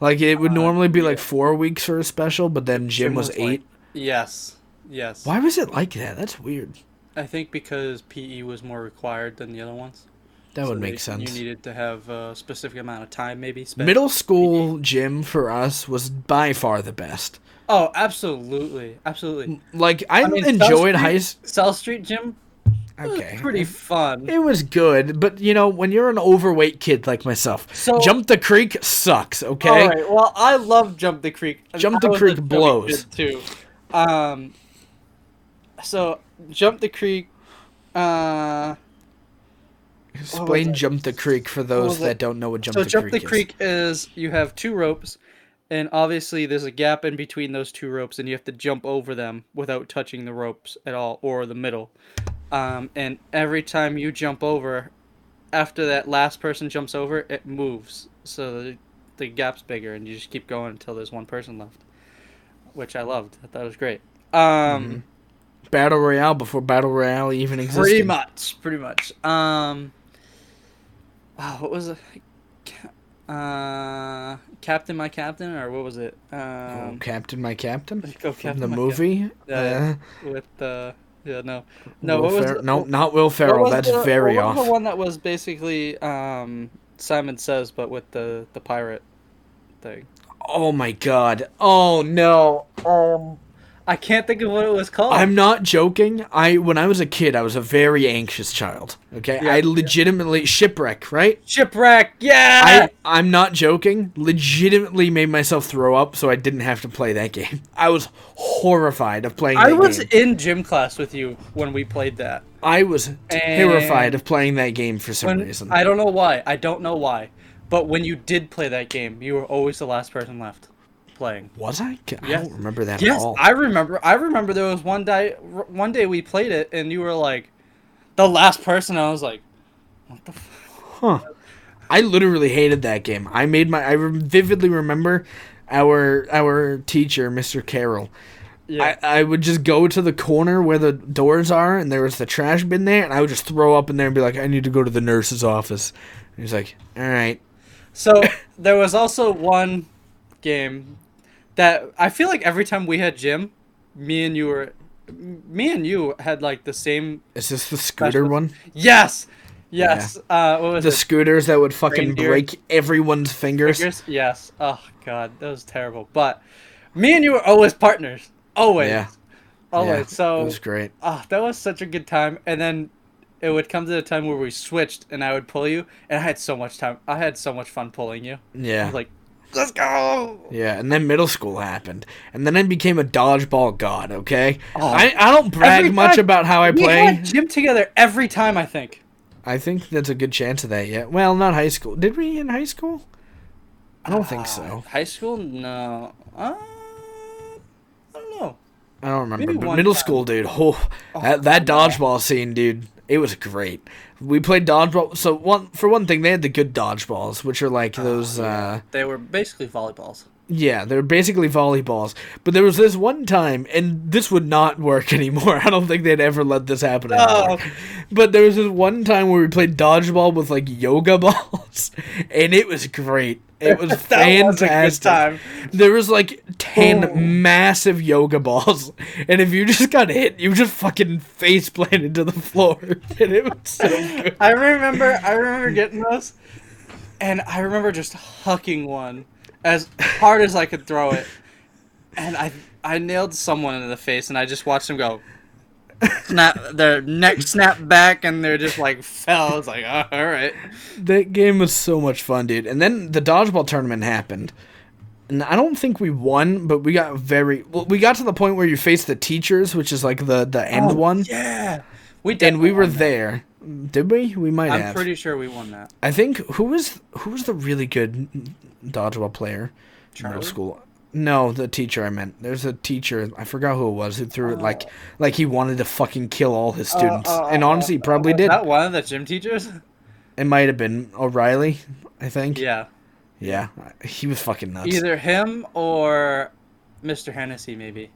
Like it would uh, normally be yeah. like four weeks for a special, but then gym, gym was, was eight. Like, yes, yes. Why was it like that? That's weird. I think because P E was more required than the other ones. That so would make they, sense. You needed to have a specific amount of time, maybe. Spent middle school P E. Gym for us was by far the best. Oh, absolutely, absolutely. Like I, I mean, enjoyed high school. South Street Gym. Okay. It was pretty fun. It was good, but you know, when you're an overweight kid like myself, so, Jump the Creek sucks, okay? All right. Well, I love Jump the Creek. Jump the Creek blows too. Um so Jump the Creek uh explain Jump the Creek for those that don't know what Jump the Creek is. So Jump the Creek is you have two ropes and obviously there's a gap in between those two ropes and you have to jump over them without touching the ropes at all or the middle. Um, and every time you jump over, after that last person jumps over, it moves. So the, the gap's bigger, and you just keep going until there's one person left, which I loved. I thought it was great. Um, mm-hmm. Battle Royale before Battle Royale even existed. Pretty much, pretty much. Um, oh, what was it? Uh, Captain My Captain, or what was it? Um, oh, Captain My Captain? Go Captain From the My movie? Captain. Uh, uh, with the... Uh, Yeah, no. No, what was Fer- the, no, not Will Ferrell. That's the, very what off. What was the one that was basically um, Simon Says, but with the, the pirate thing? Oh, my God. Oh, no. Um, I can't think of what it was called. I'm not joking. I When I was a kid, I was a very anxious child. Okay? Yeah, I legitimately... Yeah. Shipwreck, right? Shipwreck, yeah! I, I'm not joking. Legitimately made myself throw up so I didn't have to play that game. I was horrified of playing that game. I was in gym class with you when we played that. I was terrified of playing that game for some reason. I don't know why. I don't know why. But when you did play that game, you were always the last person left. Playing. Was I? I yes. don't remember that yes, at all. Yes, I remember. I remember there was one day, one day we played it, and you were like, the last person. I was like, what the fuck? Huh. I literally hated that game. I made my. I vividly remember our our teacher, Mister Carroll. Yeah. I, I would just go to the corner where the doors are, and there was the trash bin there, and I would just throw up in there and be like, I need to go to the nurse's office. And he's like, all right. So there was also one game. That I feel like every time we had gym, me and you were, me and you had like the same. Is this the scooter special. one? Yes, yes. Yeah. Uh, what was the it? scooters that would fucking Reindeer. break everyone's fingers. fingers? Yes. Oh God, that was terrible. But me and you were always partners. Always. Yeah. Always. Yeah. So. It was great. Ah, oh, that was such a good time. And then it would come to the time where we switched, and I would pull you, and I had so much time. I had so much fun pulling you. Yeah. I was like. Let's go! Yeah, and then middle school happened. And then I became a dodgeball god, okay? Oh, I, I don't brag much about how I play. We had gym together every time, I think. I think that's a good chance of that, yeah. Well, not high school. Did we in high school? I don't uh, think so. High school? No. Uh, I don't know. I don't remember. But middle time. School, dude. Oh, oh, that, that dodgeball scene, dude. It was great. We played dodgeball. So one for one thing, they had the good dodgeballs, which are like oh, those. Yeah. Uh, they were basically volleyballs. Yeah, they were basically volleyballs. But there was this one time, and this would not work anymore. I don't think they'd ever let this happen anymore. Oh. But there was this one time where we played dodgeball with like yoga balls, and it was great. It was that fantastic. Was a good time. There was like ten oh. massive yoga balls, and if you just got hit, you just fucking face planted to the floor, and it was so good. I remember, I remember getting those, and I remember just hucking one as hard as I could throw it, and I, I nailed someone in the face, and I just watched them go. Snap, their neck snapped back and they're just like fell. It's like, oh, all right. That game was so much fun, dude. And then the dodgeball tournament happened, and I don't think we won, but we got very well, we got to the point where you face the teachers, which is like the the end oh, one. Yeah, we did. And we were there. Did we? We might I'm have. I'm pretty sure we won that. I think who was who was the really good dodgeball player? Charlie? Middle school. No, the teacher I meant. There's a teacher, I forgot who it was, who threw oh. it like like he wanted to fucking kill all his students. Uh, uh, and honestly, he probably uh, did. Was that one of the gym teachers? It might have been O'Reilly, I think. Yeah. Yeah, he was fucking nuts. Either him or Mister Hennessy, maybe.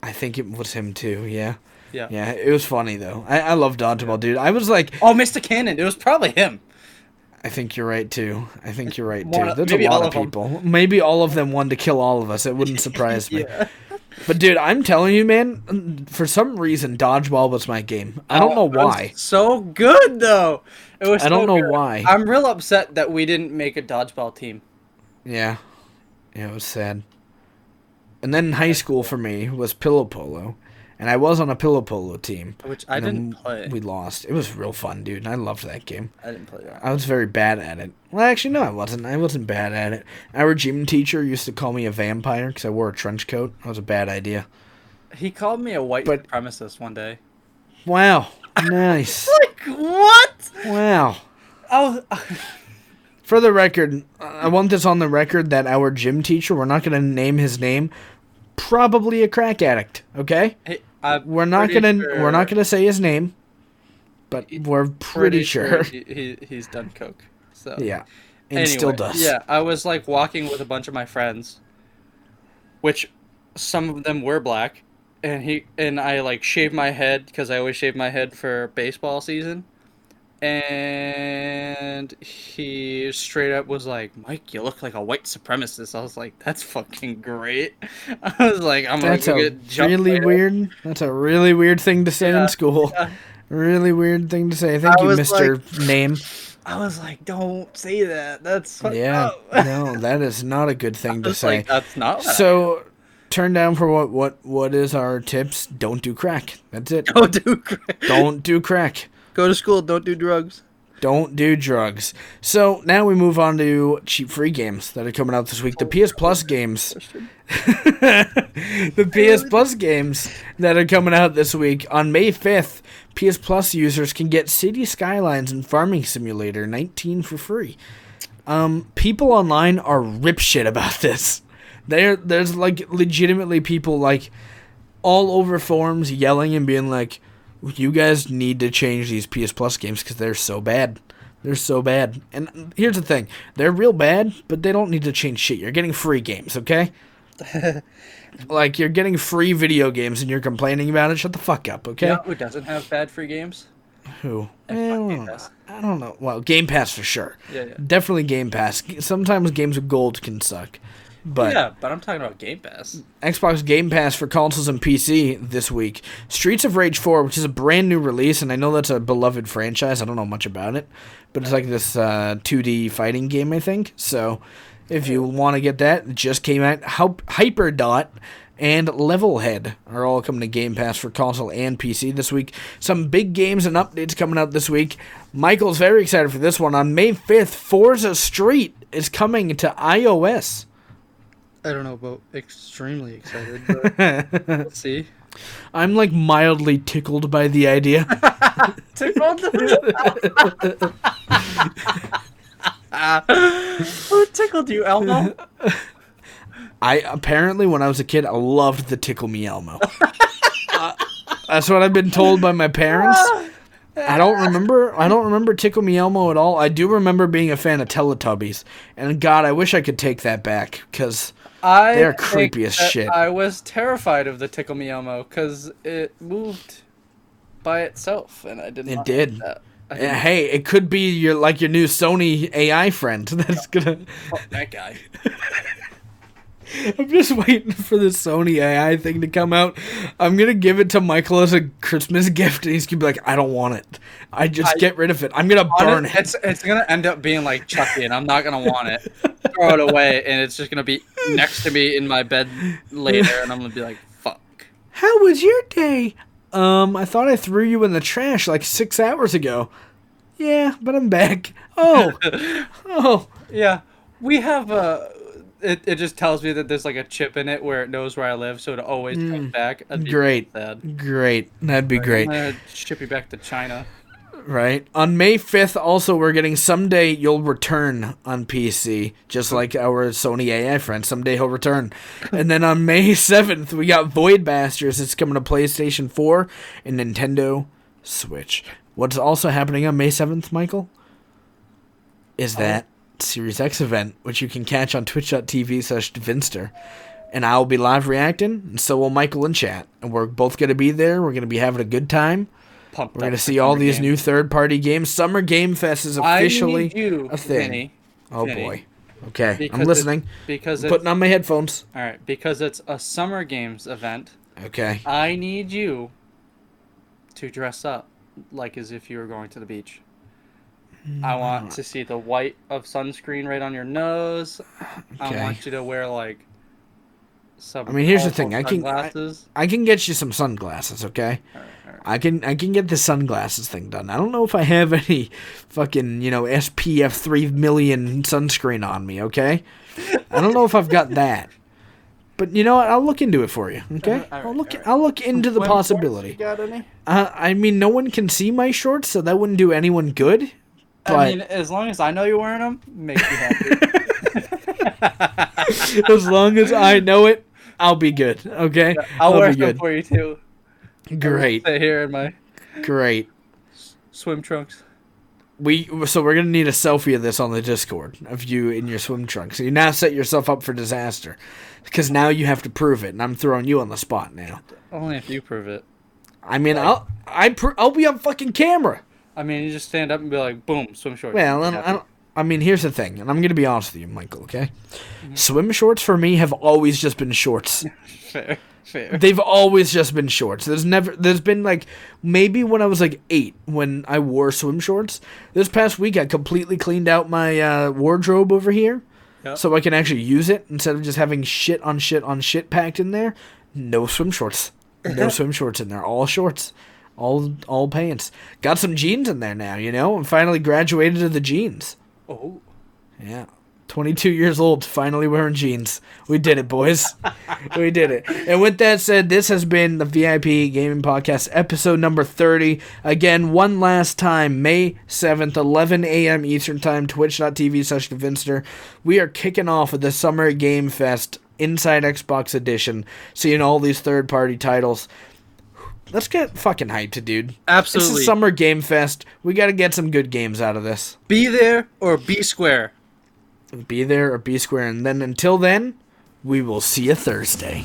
I think it was him too, yeah. Yeah. Yeah, it was funny, though. I, I love dodgeball, dude. I was like... Oh, Mister Cannon, it was probably him. I think you're right, too. I think you're right, too. There's a lot of people. Maybe all of them wanted to kill all of us. It wouldn't surprise me. Yeah. But, dude, I'm telling you, man, for some reason, dodgeball was my game. I don't know why. It was so good, though. It was so good. I don't know why. I'm real upset that we didn't make a dodgeball team. Yeah. Yeah, it was sad. And then high school for me was pillow polo. And I was on a pillow polo team. Which I didn't play. We lost. It was real fun, dude. I loved that game. I didn't play that. I was very bad at it. Well, actually, no, I wasn't. I wasn't bad at it. Our gym teacher used to call me a vampire because I wore a trench coat. That was a bad idea. He called me a white but, supremacist one day. Wow. Nice. Like, what? Wow. Oh. For the record, I want this on the record that our gym teacher, we're not going to name his name, probably a crack addict, okay? Hey. I'm we're not gonna sure. we're not gonna say his name, but we're pretty, pretty sure, sure he, he he's done coke. So yeah, and anyway, still does. Yeah, I was like walking with a bunch of my friends, which some of them were black, and he and I like shaved my head because I always shave my head for baseball season, and he straight up was like, "Mike, you look like a white supremacist." I was like, "That's fucking great." I was like, "I'm gonna go get jumped." That's a really weird. That's a really weird thing to say yeah, in school. Yeah. Really weird thing to say. Thank I you, Mister Like, Name. I was like, "Don't say that." That's fucked yeah. Up. No, that is not a good thing I to was say. Like, that's not. So, turn down for what? What? What is our tips? Don't do crack. That's it. Don't do crack. Don't do crack. Go to school. Don't do drugs. Don't do drugs. So now we move on to cheap free games that are coming out this week. The P S Plus games. The P S Plus games that are coming out this week. On May fifth, P S Plus users can get City Skylines and Farming Simulator nineteen for free. Um, people online are rip shit about this. There, There's, like, legitimately people, like, all over forums yelling and being like, "You guys need to change these P S Plus games because they're so bad. They're so bad." And here's the thing. They're real bad, but they don't need to change shit. You're getting free games, okay? Like, you're getting free video games and you're complaining about it. Shut the fuck up, okay? You know who doesn't have bad free games? Who? I don't know. I don't know. Well, Game Pass for sure. Yeah, yeah. Definitely Game Pass. Sometimes games with gold can suck. But yeah, but I'm talking about Game Pass. Xbox Game Pass for consoles and P C this week. Streets of Rage four, which is a brand new release, and I know that's a beloved franchise. I don't know much about it, but it's like this uh, two D fighting game, I think. So if you want to get that, it just came out. Hyperdot and Levelhead are all coming to Game Pass for console and P C this week. Some big games and updates coming out this week. Michael's very excited for this one. On May fifth, Forza Street is coming to iOS. I don't know about extremely excited, but we'll see. I'm like mildly tickled by the idea. Tickled? Who tickled you, Elmo? I apparently, when I was a kid, I loved the Tickle Me Elmo. uh, that's what I've been told by my parents. I don't remember. I don't remember Tickle Me Elmo at all. I do remember being a fan of Teletubbies, and God, I wish I could take that back because they're creepy as shit. I was terrified of the Tickle Me Elmo because it moved by itself, and I didn't. It did. Like that. And hey, it could be your like your new Sony A I friend. That's gonna. Fuck that guy. I'm just waiting for the Sony A I thing to come out. I'm going to give it to Michael as a Christmas gift, and he's going to be like, I don't want it. I just I, get rid of it. I'm going to burn it. It's, it's going to end up being like Chucky, and I'm not going to want it. Throw it away, and it's just going to be next to me in my bed later, and I'm going to be like, fuck. How was your day? Um, I thought I threw you in the trash like six hours ago. Yeah, but I'm back. Oh. Oh. Yeah. We have a... Uh, It it just tells me that there's like a chip in it where it knows where I live, so it always mm. comes back. That'd be great, sad. Great, that'd be great. I'm gonna ship you back to China. Right on May fifth. Also, we're getting someday you'll return on P C, just like our Sony A I friend. Someday he'll return. And then on May seventh, we got Void Masters. It's coming to PlayStation four and Nintendo Switch. What's also happening on May seventh, Michael? Is that? Oh. Series X event, which you can catch on twitch dot t v slash davinster, and I'll be live reacting, and so will Michael and chat, and we're both going to be there. We're going to be having a good time. Pumped. We're going to see all these game. New third-party games. Summer Game Fest is officially I need you, a thing. Vinny, oh Vinny. boy. Okay, because I'm listening. Because I'm putting on my headphones. All right, because it's a Summer Games event. Okay. I need you to dress up like as if you were going to the beach. I want to see the white of sunscreen right on your nose. Okay. I want you to wear like some. I mean, here's the thing. I can I, I can get you some sunglasses. Okay. All right, all right. I can I can get the sunglasses thing done. I don't know if I have any fucking you know S P F three million sunscreen on me. Okay. I don't know if I've got that. But you know what? I'll look into it for you. Okay. Right, I'll look. Right. I'll look into the when possibility. You got any? Uh, I mean, no one can see my shorts, so that wouldn't do anyone good. But, I mean, as long as I know you're wearing them, makes me happy. As long as I know it, I'll be good. Okay, yeah, I'll, I'll wear them for you too. Great. Stay here in my great swim trunks. We so we're gonna need a selfie of this on the Discord of you in your swim trunks. You now set yourself up for disaster because now you have to prove it, and I'm throwing you on the spot now. Only if you prove it. I mean, like, I'll I pr- I'll be on fucking camera. I mean, you just stand up and be like, boom, swim shorts. Well, I, don't, I, don't, I mean, here's the thing, and I'm going to be honest with you, Michael, okay? Mm-hmm. Swim shorts for me have always just been shorts. Fair, fair. They've always just been shorts. There's never, there's been like, maybe when I was like eight, when I wore swim shorts. This past week, I completely cleaned out my uh, wardrobe over here, yep. So I can actually use it instead of just having shit on shit on shit packed in there. No swim shorts. No swim shorts in there. All shorts. All all pants. Got some jeans in there now, you know? And finally graduated to the jeans. Oh. Yeah. twenty-two years old, finally wearing jeans. We did it, boys. We did it. And with that said, this has been the V I P Gaming Podcast, episode number thirty. Again, one last time, May seventh, eleven a.m. Eastern Time, twitch dot t v slash davinster. We are kicking off with the Summer Game Fest Inside Xbox Edition, seeing all these third-party titles. Let's get fucking hyped, dude. Absolutely. This is Summer Game Fest. We got to get some good games out of this. Be there or be square. Be there or be square. And then until then, we will see you Thursday.